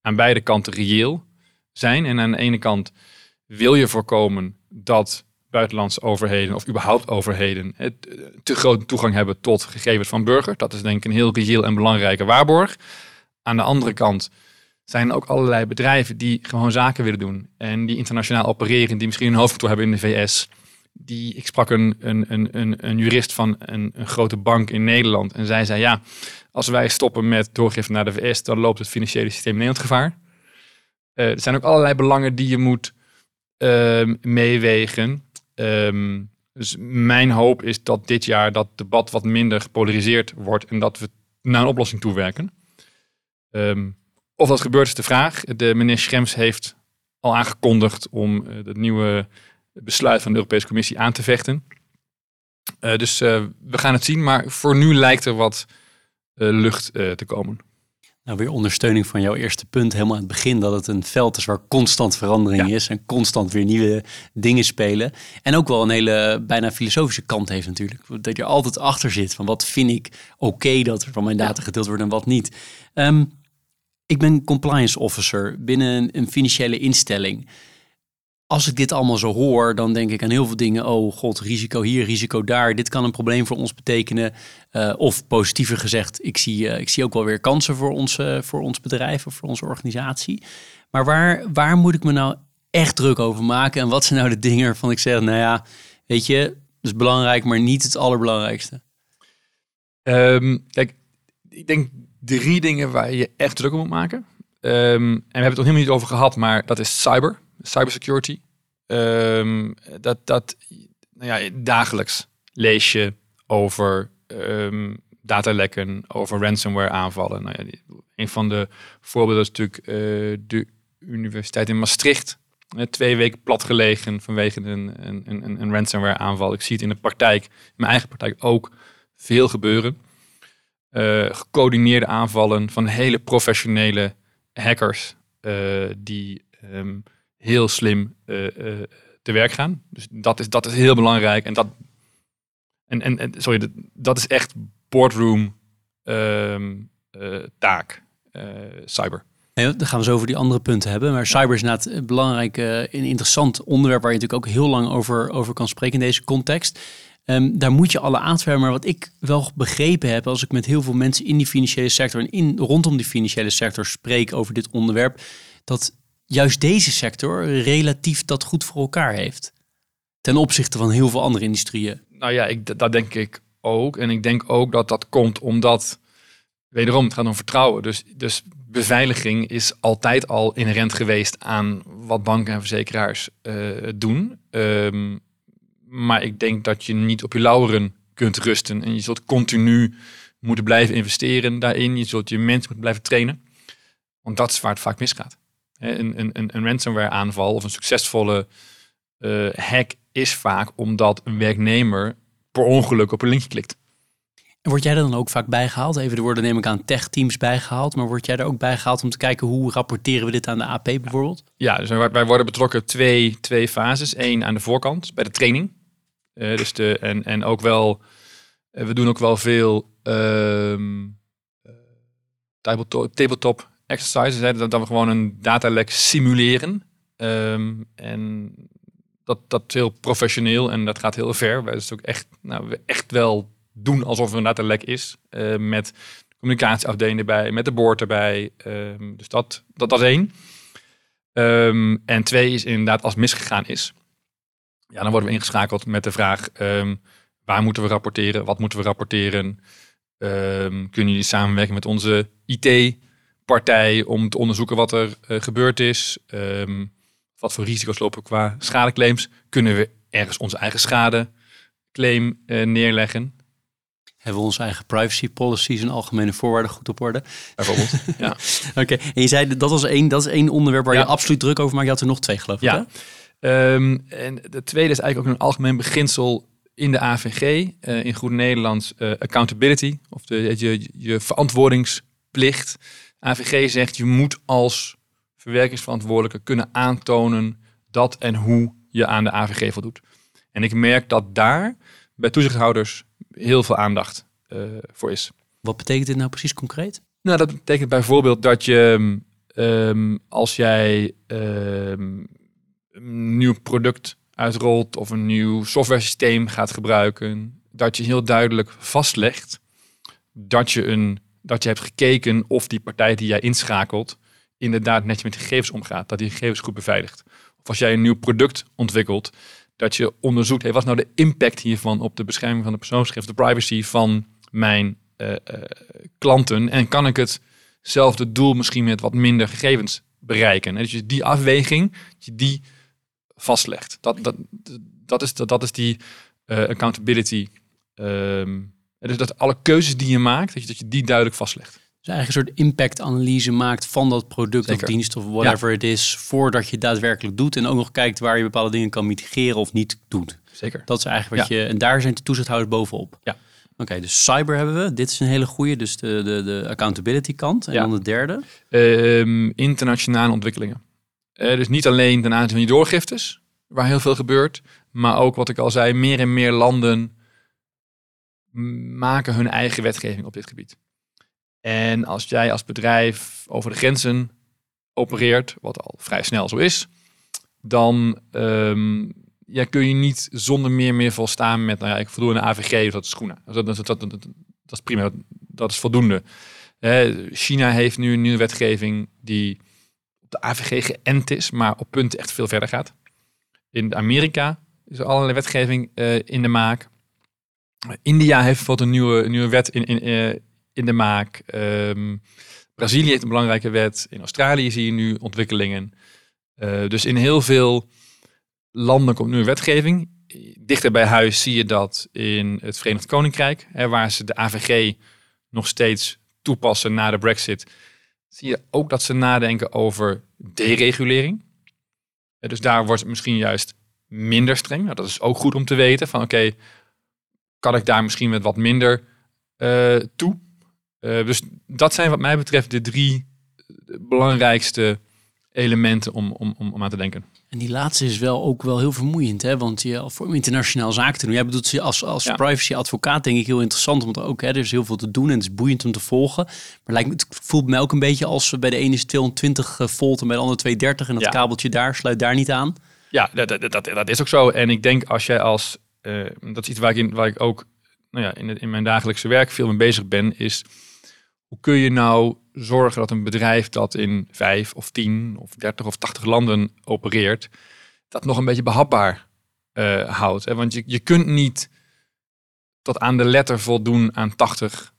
aan beide kanten reëel zijn. En aan de ene kant wil je voorkomen dat buitenlandse overheden of überhaupt overheden te grote toegang hebben tot gegevens van burgers. Dat is denk ik een heel reëel en belangrijke waarborg. Aan de andere kant zijn er ook allerlei bedrijven die gewoon zaken willen doen en die internationaal opereren, die misschien een hoofdkantoor hebben in de VS. Ik sprak een jurist van een grote bank in Nederland. En zij zei, ja, als wij stoppen met doorgifte naar de VS, dan loopt het financiële systeem in Nederland gevaar. Er zijn ook allerlei belangen die je moet meewegen. Dus mijn hoop is dat dit jaar dat debat wat minder gepolariseerd wordt en dat we naar een oplossing toewerken. Of dat gebeurt is de vraag. De meneer Schrems heeft al aangekondigd om het nieuwe besluit van de Europese Commissie aan te vechten. Dus we gaan het zien, maar voor nu lijkt er wat lucht te komen. Nou, weer ondersteuning van jouw eerste punt helemaal aan het begin. Dat het een veld is waar constant verandering is. En constant weer nieuwe dingen spelen. En ook wel een hele bijna filosofische kant heeft natuurlijk. Dat je altijd achter zit van wat vind ik oké dat er van mijn data gedeeld wordt en wat niet. Ik ben compliance officer binnen een financiële instelling. Als ik dit allemaal zo hoor, dan denk ik aan heel veel dingen. Oh god, risico hier, risico daar. Dit kan een probleem voor ons betekenen. Of positiever gezegd, ik zie ook wel weer kansen voor ons bedrijf of voor onze organisatie. Maar waar moet ik me nou echt druk over maken? En wat zijn nou de dingen waarvan ik zeg, nou ja, weet je, dat is belangrijk, maar niet het allerbelangrijkste? Kijk, ik denk 3 dingen waar je echt druk om moet maken. En we hebben het nog helemaal niet over gehad, maar dat is cybersecurity. Dagelijks lees je over datalekken, over ransomware aanvallen. Een van de voorbeelden is natuurlijk de universiteit in Maastricht. 2 weken platgelegen vanwege een ransomware aanval. Ik zie het in de praktijk, in mijn eigen praktijk ook veel gebeuren. Gecoördineerde aanvallen van hele professionele hackers die heel slim te werk gaan. Dus dat is heel belangrijk. En dat is echt boardroom taak, cyber. Nee, dan gaan we zo over die andere punten hebben. Maar cyber is inderdaad een belangrijk en interessant onderwerp waar je natuurlijk ook heel lang over kan spreken in deze context. Daar moet je alle aanspreken. Maar wat ik wel begrepen heb, als ik met heel veel mensen in die financiële sector en rondom die financiële sector spreek over dit onderwerp, dat juist deze sector relatief dat goed voor elkaar heeft. Ten opzichte van heel veel andere industrieën. Nou ja, dat denk ik ook. En ik denk ook dat dat komt omdat, wederom, het gaat om vertrouwen. Dus beveiliging is altijd al inherent geweest aan wat banken en verzekeraars doen. Maar ik denk dat je niet op je lauweren kunt rusten. En je zult continu moeten blijven investeren daarin. Je zult je mensen moeten blijven trainen. Want dat is waar het vaak misgaat. Een ransomware aanval of een succesvolle hack is vaak omdat een werknemer per ongeluk op een linkje klikt. En word jij er dan ook vaak bijgehaald? Even de woorden neem ik aan techteams bijgehaald. Maar word jij er ook bijgehaald om te kijken hoe rapporteren we dit aan de AP bijvoorbeeld? Ja, dus wij worden betrokken twee fases. 1 aan de voorkant bij de training. En ook wel, we doen ook wel veel tabletop exercises, dat we gewoon een datalek simuleren. En dat is heel professioneel en dat gaat heel ver. Dat is ook echt, we echt wel doen alsof er een datalek is. Met communicatieafdeling erbij, met de board erbij. Dus dat is 1. En 2 is inderdaad, als misgegaan is, ja, dan worden we ingeschakeld met de vraag, waar moeten we rapporteren? Wat moeten we rapporteren? Kunnen jullie samenwerken met onze IT partij om te onderzoeken wat er gebeurd is. Wat voor risico's lopen qua schadeclaims. Kunnen we ergens onze eigen schadeclaim neerleggen? Hebben we onze eigen privacy policies en algemene voorwaarden goed op orde? Bijvoorbeeld, ja. Oké. En je zei, dat is 1 onderwerp waar je absoluut druk over maakt. Je had er nog 2 geloof ik, ja. En de tweede is eigenlijk ook een algemeen beginsel in de AVG. In goed Nederlands accountability. Of je verantwoordingsplicht. AVG zegt, je moet als verwerkingsverantwoordelijke kunnen aantonen dat en hoe je aan de AVG voldoet. En ik merk dat daar bij toezichthouders heel veel aandacht voor is. Wat betekent dit nou precies concreet? Nou, dat betekent bijvoorbeeld dat je als jij een nieuw product uitrolt of een nieuw softwaresysteem gaat gebruiken, dat je heel duidelijk vastlegt dat je hebt gekeken of die partij die jij inschakelt inderdaad netjes met die gegevens omgaat. Dat die gegevens goed beveiligt. Of als jij een nieuw product ontwikkelt, dat je onderzoekt, wat is nou de impact hiervan op de bescherming van de persoonsgegevens, de privacy van mijn klanten. En kan ik hetzelfde doel misschien met wat minder gegevens bereiken? En dat je die afweging, dat je die vastlegt. Dat is die accountability. Dus dat alle keuzes die je maakt, dat je die duidelijk vastlegt. Dus eigenlijk een soort impactanalyse maakt van dat product of dienst of whatever het is, voordat je het daadwerkelijk doet. En ook nog kijkt waar je bepaalde dingen kan mitigeren of niet doet. Zeker. Dat is eigenlijk wat je... En daar zijn de toezichthouders bovenop. Ja. Oké, dus cyber hebben we. Dit is een hele goede, dus de accountability kant. En dan de derde? Internationale ontwikkelingen. Dus niet alleen ten aanzien van die doorgiftes, waar heel veel gebeurt. Maar ook, wat ik al zei, meer en meer landen maken hun eigen wetgeving op dit gebied. En als jij als bedrijf over de grenzen opereert, wat al vrij snel zo is, dan kun je niet zonder meer volstaan met, ik voldoe aan de AVG, dus dat is schoenen. Dat is prima, dat is voldoende. China heeft nu een nieuwe wetgeving die op de AVG geënt is, maar op punten echt veel verder gaat. In Amerika is er allerlei wetgeving in de maak. India heeft bijvoorbeeld een nieuwe wet in de maak. Brazilië heeft een belangrijke wet. In Australië zie je nu ontwikkelingen. Dus in heel veel landen komt nu een wetgeving. Dichter bij huis zie je dat in het Verenigd Koninkrijk, waar ze de AVG nog steeds toepassen na de Brexit, zie je ook dat ze nadenken over deregulering. Dus daar wordt het misschien juist minder streng. Nou, dat is ook goed om te weten. Van oké, kan ik daar misschien met wat minder toe? Dus dat zijn wat mij betreft de drie belangrijkste elementen om aan te denken. En die laatste is wel ook wel heel vermoeiend, hè? Want voor internationaal zaken te doen. Jij bedoelt ze als privacy-advocaat, denk ik, heel interessant. Omdat ook, er is heel veel te doen en het is boeiend om te volgen. Maar het voelt mij ook een beetje als bij de ene is 220 volt en bij de andere 230. En dat kabeltje daar sluit daar niet aan. Ja, dat is ook zo. En ik denk als jij als... dat is iets waar ik ook in mijn dagelijkse werk veel mee bezig ben, is hoe kun je nou zorgen dat een bedrijf dat in 5 of 10 of 30 of 80 landen opereert, dat nog een beetje behapbaar houdt. Hè? Want je kunt niet tot aan de letter voldoen aan 80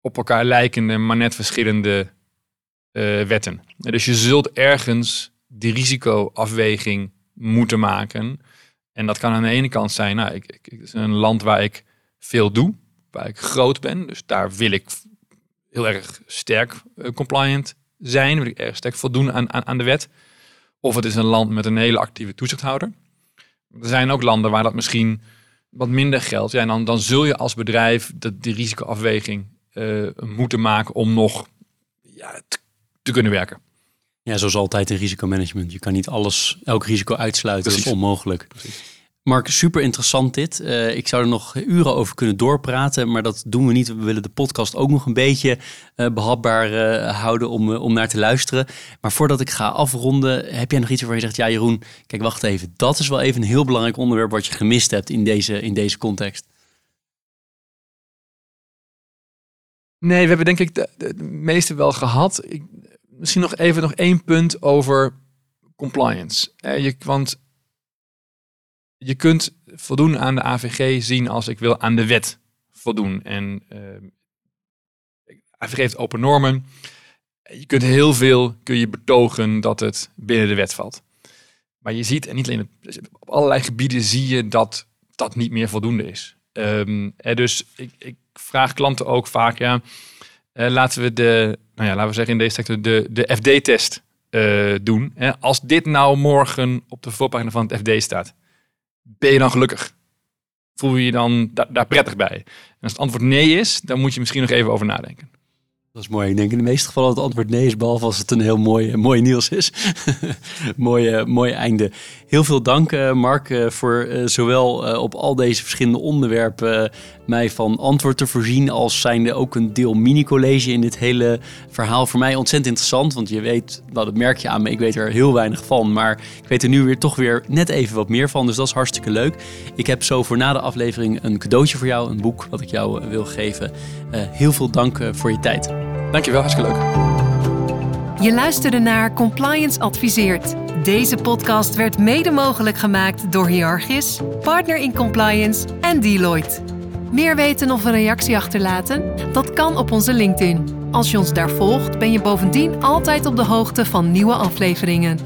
op elkaar lijkende, maar net verschillende wetten. Dus je zult ergens die risicoafweging moeten maken. En dat kan aan de ene kant zijn, het is een land waar ik veel doe, waar ik groot ben. Dus daar wil ik heel erg sterk compliant zijn. Wil ik erg sterk voldoen aan de wet. Of het is een land met een hele actieve toezichthouder. Er zijn ook landen waar dat misschien wat minder geldt. Ja, en dan zul je als bedrijf die risicoafweging moeten maken om nog te kunnen werken. Ja, zoals altijd in risicomanagement. Je kan niet elk risico uitsluiten. Precies. Dat is onmogelijk. Precies. Mark, super interessant dit. Ik zou er nog uren over kunnen doorpraten, maar dat doen we niet. We willen de podcast ook nog een beetje behapbaar houden om naar te luisteren. Maar voordat ik ga afronden, heb jij nog iets waar je zegt, ja Jeroen, kijk, wacht even. Dat is wel even een heel belangrijk onderwerp wat je gemist hebt in deze context. Nee, we hebben denk ik de meeste wel gehad. Misschien nog één punt over compliance. Je kunt voldoen aan de AVG zien als ik wil aan de wet voldoen. En AVG heeft open normen. Je kunt kun je betogen dat het binnen de wet valt. Maar je ziet, en niet alleen op allerlei gebieden zie je dat dat niet meer voldoende is. Dus ik vraag klanten ook vaak, laten we in deze sector de FD-test doen. Als dit nou morgen op de voorpagina van het FD staat, ben je dan gelukkig? Voel je je dan daar prettig bij? En als het antwoord nee is, dan moet je misschien nog even over nadenken. Dat is mooi. Ik denk in de meeste gevallen dat het antwoord nee is, behalve als het een heel mooi nieuws is. mooi einde. Heel veel dank, Mark, voor zowel op al deze verschillende onderwerpen mij van antwoord te voorzien, als zijnde ook een deel mini-college in dit hele verhaal. Voor mij ontzettend interessant, want je weet, dat merk je aan me, ik weet er heel weinig van, maar ik weet er nu toch weer net even wat meer van, dus dat is hartstikke leuk. Ik heb zo voor na de aflevering een cadeautje voor jou, een boek wat ik jou wil geven. Heel veel dank voor je tijd. Dankjewel, hartstikke leuk. Je luisterde naar Compliance Adviseert. Deze podcast werd mede mogelijk gemaakt door Yargis, Partner in Compliance en Deloitte. Meer weten of een reactie achterlaten? Dat kan op onze LinkedIn. Als je ons daar volgt, ben je bovendien altijd op de hoogte van nieuwe afleveringen.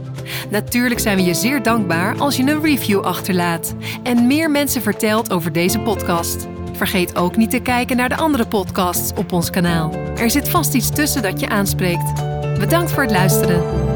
Natuurlijk zijn we je zeer dankbaar als je een review achterlaat en meer mensen vertelt over deze podcast. Vergeet ook niet te kijken naar de andere podcasts op ons kanaal. Er zit vast iets tussen dat je aanspreekt. Bedankt voor het luisteren.